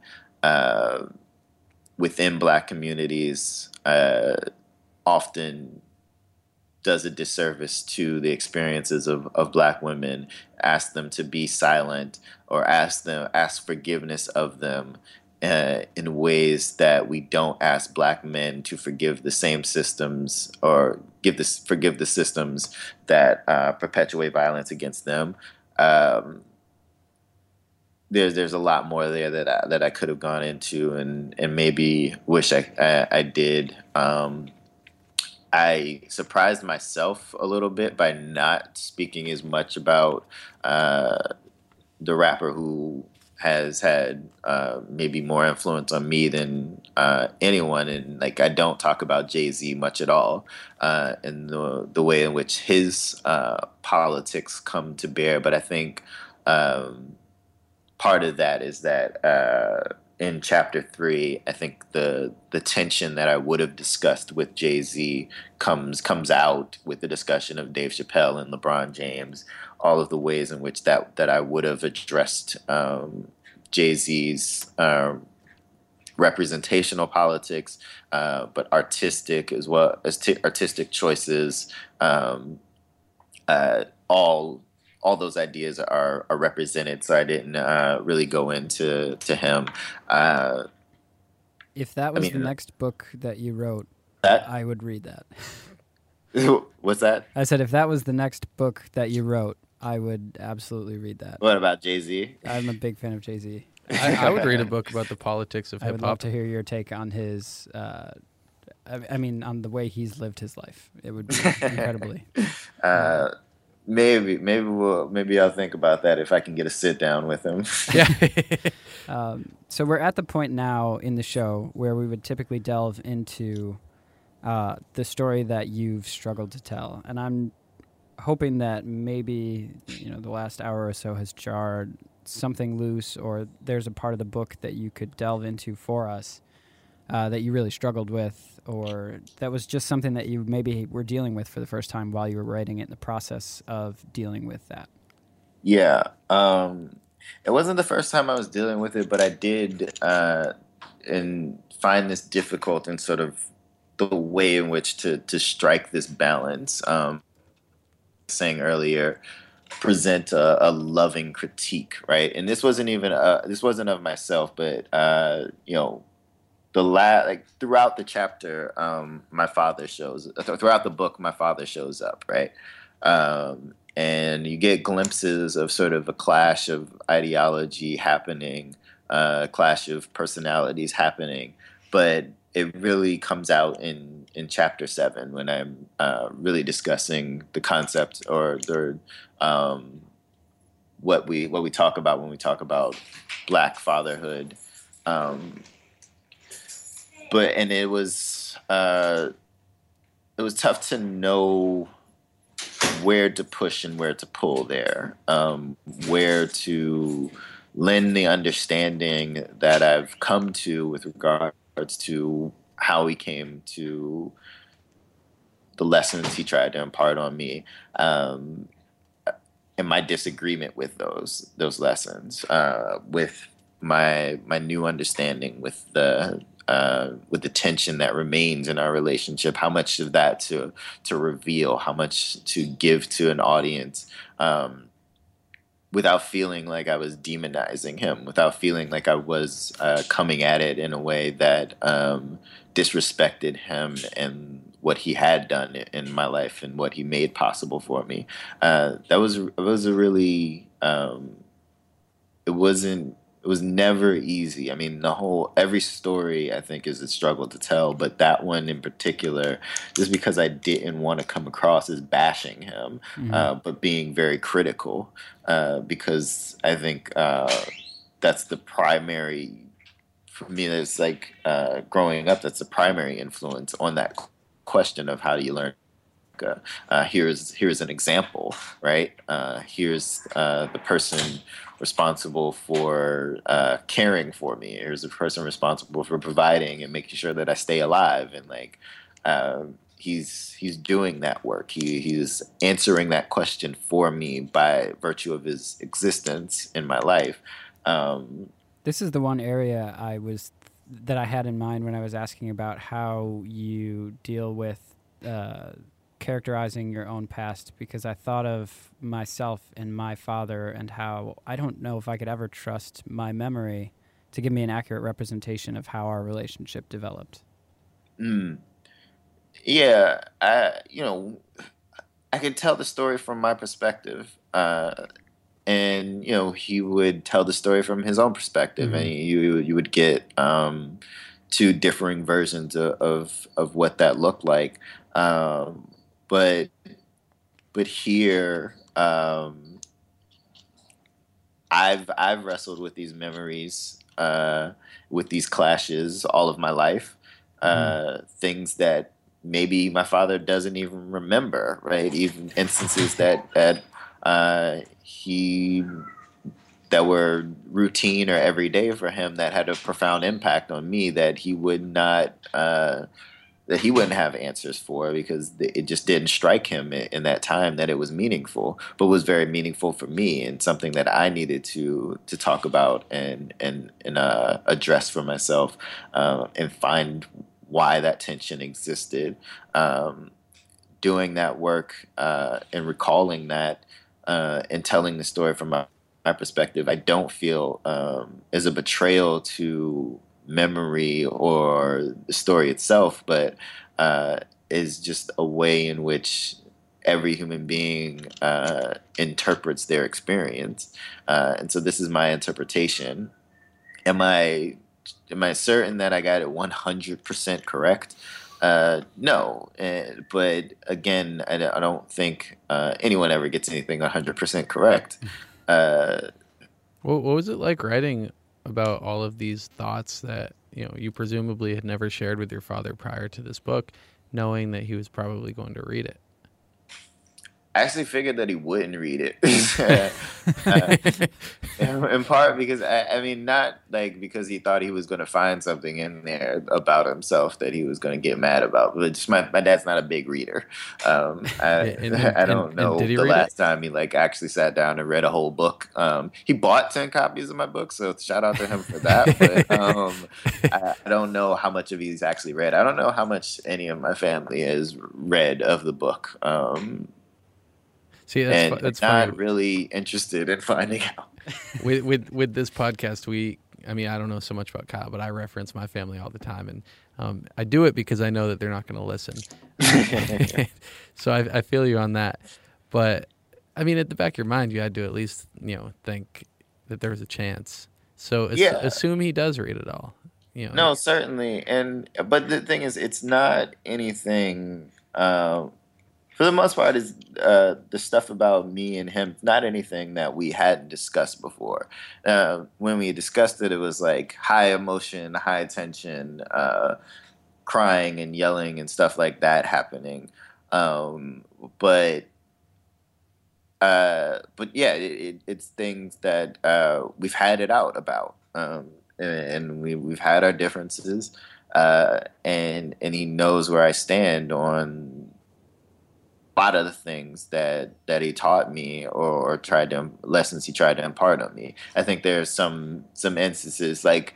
within Black communities often does a disservice to the experiences of Black women, ask them to be silent or ask forgiveness of them in ways that we don't ask Black men to forgive the same systems or forgive the systems that perpetuate violence against them. There's a lot more there that I could have gone into and maybe wish I did. I surprised myself a little bit by not speaking as much about the rapper who has had maybe more influence on me than anyone, and like I don't talk about Jay-Z much at all, and the way in which his politics come to bear. But I think part of that is that in chapter 3, I think the tension that I would have discussed with Jay-Z comes out with the discussion of Dave Chappelle and LeBron James, all of the ways in which that I would have addressed Jay-Z's representational politics, but artistic as well as artistic choices. All those ideas are represented, so I didn't really go into him. If that was the next book that you wrote, I would read that. What's that? I said, if that was the next book that you wrote, I would absolutely read that. What about Jay-Z? I'm a big fan of Jay-Z. I would read a book about the politics of hip-hop. I would love to hear your take on his... on the way he's lived his life. It would be incredibly... Maybe I'll think about that if I can get a sit down with him. Yeah. So we're at the point now in the show where we would typically delve into the story that you've struggled to tell, and I'm hoping that maybe the last hour or so has jarred something loose, or there's a part of the book that you could delve into for us that you really struggled with, or that was just something that you maybe were dealing with for the first time while you were writing it, in the process of dealing with that. Yeah. It wasn't the first time I was dealing with it, but I did and find this difficult in sort of the way in which to strike this balance. Saying earlier, present a loving critique, right? And this wasn't even this wasn't of myself, but throughout the chapter, my father shows. Throughout the book, my father shows up, right? And you get glimpses of sort of a clash of ideology happening, clash of personalities happening. But it really comes out in chapter 7 when I'm really discussing the concept or what we talk about when we talk about Black fatherhood. But it was it was tough to know where to push and where to pull there, where to lend the understanding that I've come to with regards to how he came to the lessons he tried to impart on me, and my disagreement with those lessons, with my new understanding, with the tension that remains in our relationship, how much of that to reveal, how much to give to an audience, without feeling like I was demonizing him, without feeling like I was coming at it in a way that disrespected him and what he had done in my life and what he made possible for me. That was a really, it was never easy. I mean, every story I think is a struggle to tell, but that one in particular, just because I didn't want to come across as bashing him, but being very critical, because I think that's the primary, for me, that's like growing up, that's the primary influence on that question of how do you learn. Here's an example, right? Here's the person responsible for caring for me. Here's the person responsible for providing and making sure that I stay alive. And like, he's doing that work. He's answering that question for me by virtue of his existence in my life. This is the one area that I had in mind when I was asking about how you deal with characterizing your own past, because I thought of myself and my father and how I don't know if I could ever trust my memory to give me an accurate representation of how our relationship developed. Yeah, I could tell the story from my perspective, and he would tell the story from his own perspective, and you would get two differing versions of what that looked like. But here, I've wrestled with these memories, with these clashes all of my life, things that maybe my father doesn't even remember, right? Even instances that were routine or everyday for him that had a profound impact on me that he would not, that he wouldn't have answers for, because it just didn't strike him in that time that it was meaningful, but was very meaningful for me and something that I needed to talk about and address for myself, and find why that tension existed. Doing that work and recalling that and telling the story from my perspective, I don't feel is a betrayal to memory or the story itself, but is just a way in which every human being interprets their experience, and so this is my interpretation. Am I certain that I got it 100% correct? No, but again, I don't think anyone ever gets anything 100% correct. What was it like writing about all of these thoughts that you presumably had never shared with your father prior to this book, knowing that he was probably going to read it? I actually figured that he wouldn't read it, in part because I mean, not like because he thought he was going to find something in there about himself that he was going to get mad about, but just my dad's not a big reader. I don't know the last time he like actually sat down and read a whole book. He bought 10 copies of my book, so shout out to him for that. But I don't know how much of he's actually read. I don't know how much any of my family has read of the book. See, that's not funny. Really interested in finding out. with this podcast, I don't know so much about Kyle, but I reference my family all the time, and I do it because I know that they're not going to listen. So I feel you on that. But I mean, at the back of your mind, you had to at least think that there was a chance. So assume he does read it all. No, certainly. But the thing is, it's not anything. For the most part, is the stuff about me and him, not anything that we hadn't discussed before. When we discussed it was like high emotion, high tension, crying and yelling and stuff like that happening. But yeah, it's things that we've had it out about, and we've had our differences, and he knows where I stand on a lot of the things that he taught me or lessons he tried to impart on me. I think there's some instances like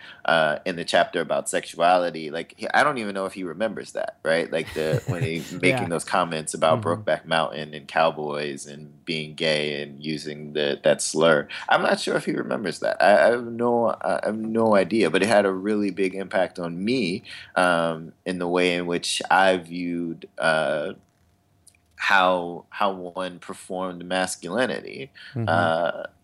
in the chapter about sexuality, like I don't even know if he remembers that, right? Like when he's making those comments about Brokeback Mountain and cowboys and being gay and using that slur. I'm not sure if he remembers that. I have no idea, but it had a really big impact on me in the way in which I viewed how one performed masculinity, and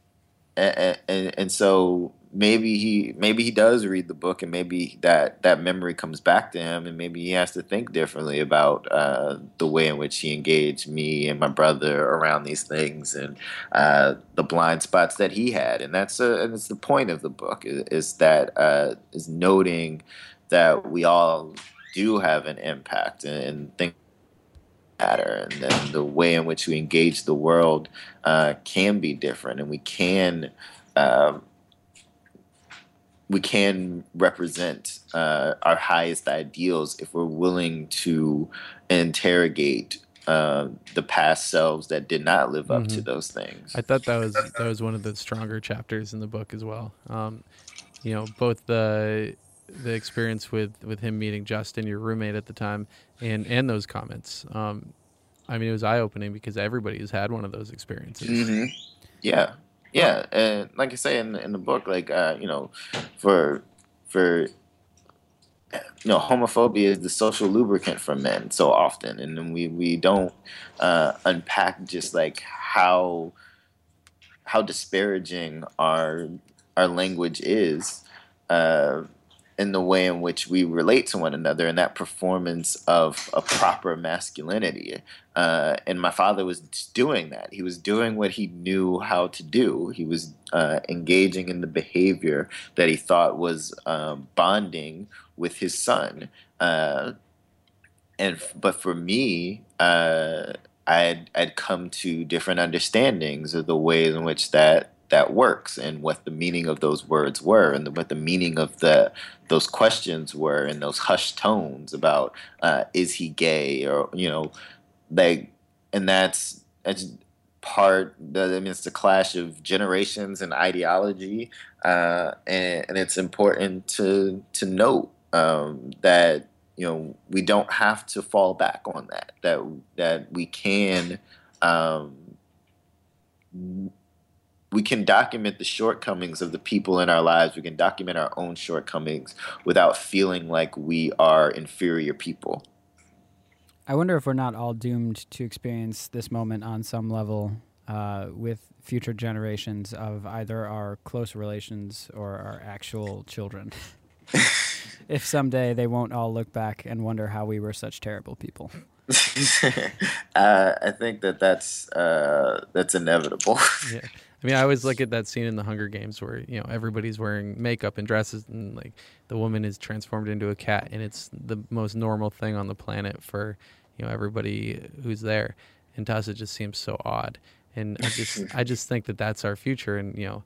so maybe he does read the book, and maybe that memory comes back to him, and maybe he has to think differently about the way in which he engaged me and my brother around these things, and the blind spots that he had, and it's the point of the book is noting that we all do have an impact and think. And then the way in which we engage the world can be different, and we can represent our highest ideals if we're willing to interrogate the past selves that did not live up to those things. I thought that was one of the stronger chapters in the book as well. Both the experience with him meeting Justin, your roommate at the time, and those comments. It was eye-opening because everybody has had one of those experiences. Mm-hmm. Yeah. Yeah. And like I say in the book, like, homophobia is the social lubricant for men so often. And then we don't unpack just like how disparaging our language is, in the way in which we relate to one another, and that performance of a proper masculinity. And my father was doing that. He was doing what he knew how to do. He was engaging in the behavior that he thought was bonding with his son. But for me, I'd come to different understandings of the ways in which that works, and what the meaning of those words were, and what the meaning of those questions were, and those hushed tones about is he gay, or and that's part. It's the clash of generations and ideology, and it's important to note that we don't have to fall back on that we can. We can document the shortcomings of the people in our lives. We can document our own shortcomings without feeling like we are inferior people. I wonder if we're not all doomed to experience this moment on some level with future generations of either our close relations or our actual children. If someday they won't all look back and wonder how we were such terrible people. I think that's inevitable. Yeah. I always look at that scene in The Hunger Games where, everybody's wearing makeup and dresses, and like the woman is transformed into a cat, and it's the most normal thing on the planet for, everybody who's there. And to us, it just seems so odd. And I just think that that's our future. And,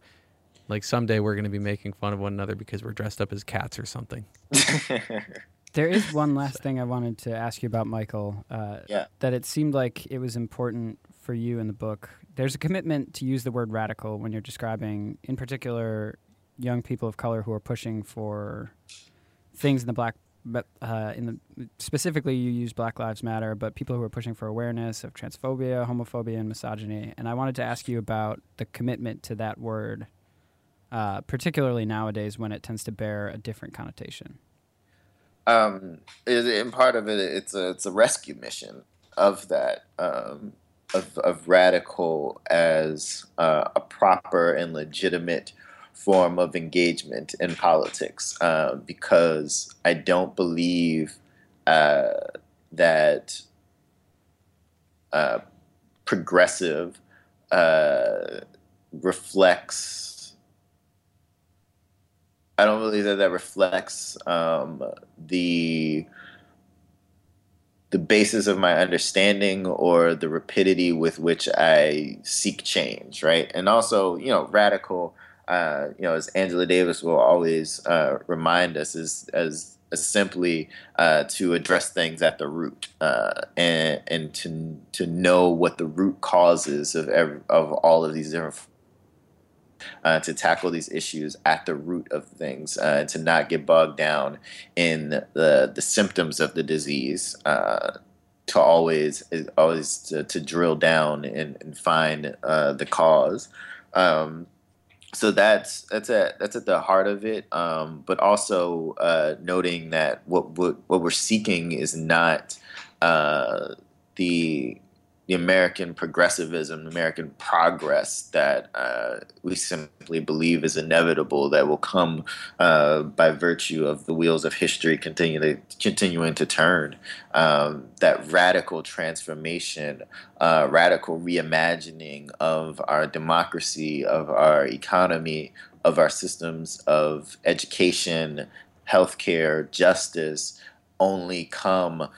like someday we're going to be making fun of one another because we're dressed up as cats or something. There is one last thing I wanted to ask you about, Michael, that it seemed like it was important for you in the book. There's a commitment to use the word radical when you're describing, in particular, young people of color who are pushing for things in the black, specifically you use Black Lives Matter, but people who are pushing for awareness of transphobia, homophobia, and misogyny. And I wanted to ask you about the commitment to that word, particularly nowadays when it tends to bear a different connotation. And part of it, it's a rescue mission of that, of radical as a proper and legitimate form of engagement in politics, because I don't believe that progressive reflects the basis of my understanding or the rapidity with which I seek change, right? And also, you know, radical, you know, as Angela Davis will always remind us, is simply to address things at the root and to know what the root causes of all of these different to tackle these issues at the root of things, and to not get bogged down in the symptoms of the disease, to always to drill down and find the cause. So that's at the heart of it. But also noting that what we're seeking is not the American progressivism, American progress that we simply believe is inevitable, that will come by virtue of the wheels of history continuing to turn. That radical transformation, radical reimagining of our democracy, of our economy, of our systems of education, healthcare, justice, only come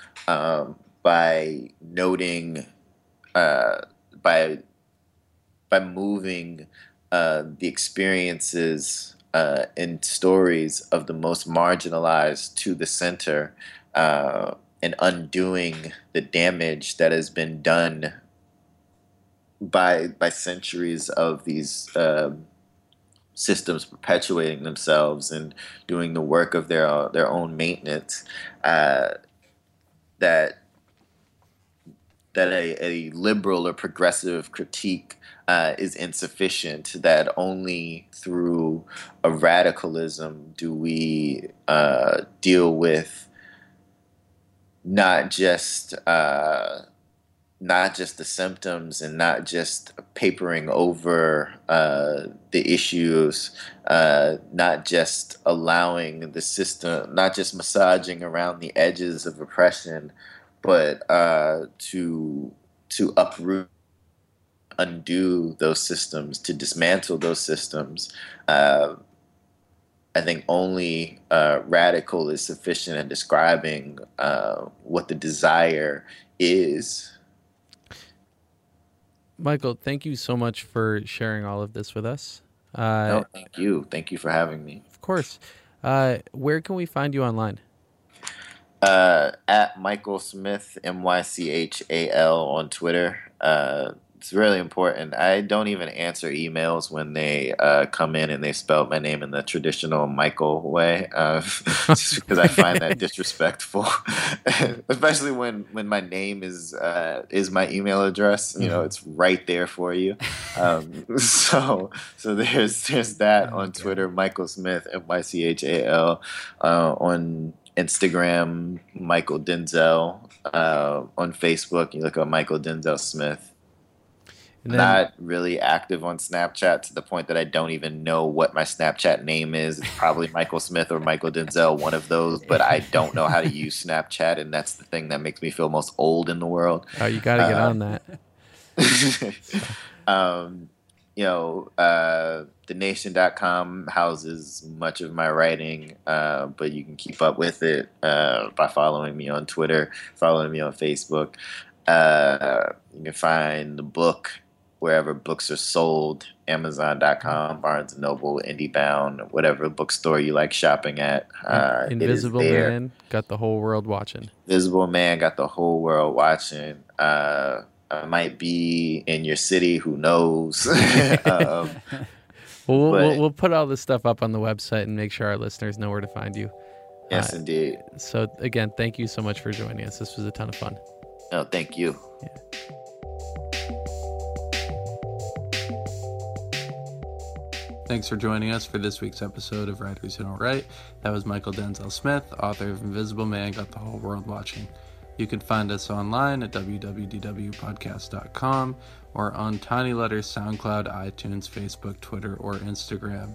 by noting. By moving the experiences and stories of the most marginalized to the center, and undoing the damage that has been done by centuries of these systems perpetuating themselves and doing the work of their own maintenance, that a liberal or progressive critique is insufficient, that only through a radicalism do we deal with not just the symptoms and not just papering over the issues, not just allowing the system, not just massaging around the edges of oppression, but to uproot, undo those systems, to dismantle those systems. I think only radical is sufficient in describing what the desire is. Michael, thank you so much for sharing all of this with us. No, thank you. Thank you for having me. Of course. Where can we find you online? At Mychal Smith, MYCHAL on Twitter. It's really important. I don't even answer emails when they come in and they spell my name in the traditional Michael way, just because I find that disrespectful, especially when my name is my email address. You know, it's right there for you. So there's that on Twitter, Mychal Smith, MYCHAL, on Instagram, Michael Denzel, on Facebook, you look up Michael Denzel Smith. And then, not really active on Snapchat, to the point that I don't even know what my Snapchat name is. It's probably Michael Smith or Michael Denzel, one of those, but I don't know how to use Snapchat, and that's the thing that makes me feel most old in the world. Oh, you got to get on that. You know, the Nation.com houses much of my writing, but you can keep up with it by following me on Twitter, following me on Facebook. You can find the book wherever books are sold, Amazon.com, Barnes and Noble, IndieBound, whatever bookstore you like shopping at. Invisible Man, Got the Whole World Watching. Invisible Man, Got the Whole World Watching. I might be in your city. Who knows? We'll put all this stuff up on the website and make sure our listeners know where to find you. Yes, indeed. So, again, thank you so much for joining us. This was a ton of fun. Oh, thank you. Yeah. Thanks for joining us for this week's episode of Writers Who Don't Write. That was Mychal Denzel Smith, author of Invisible Man, Got the Whole World Watching. You can find us online at www.podcast.com or on Tiny Letters, SoundCloud, iTunes, Facebook, Twitter, or Instagram.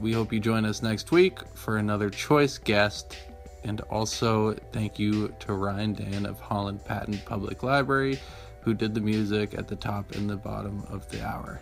We hope you join us next week for another choice guest. And also thank you to Ryan Dan of Holland Patton Public Library, who did the music at the top and the bottom of the hour.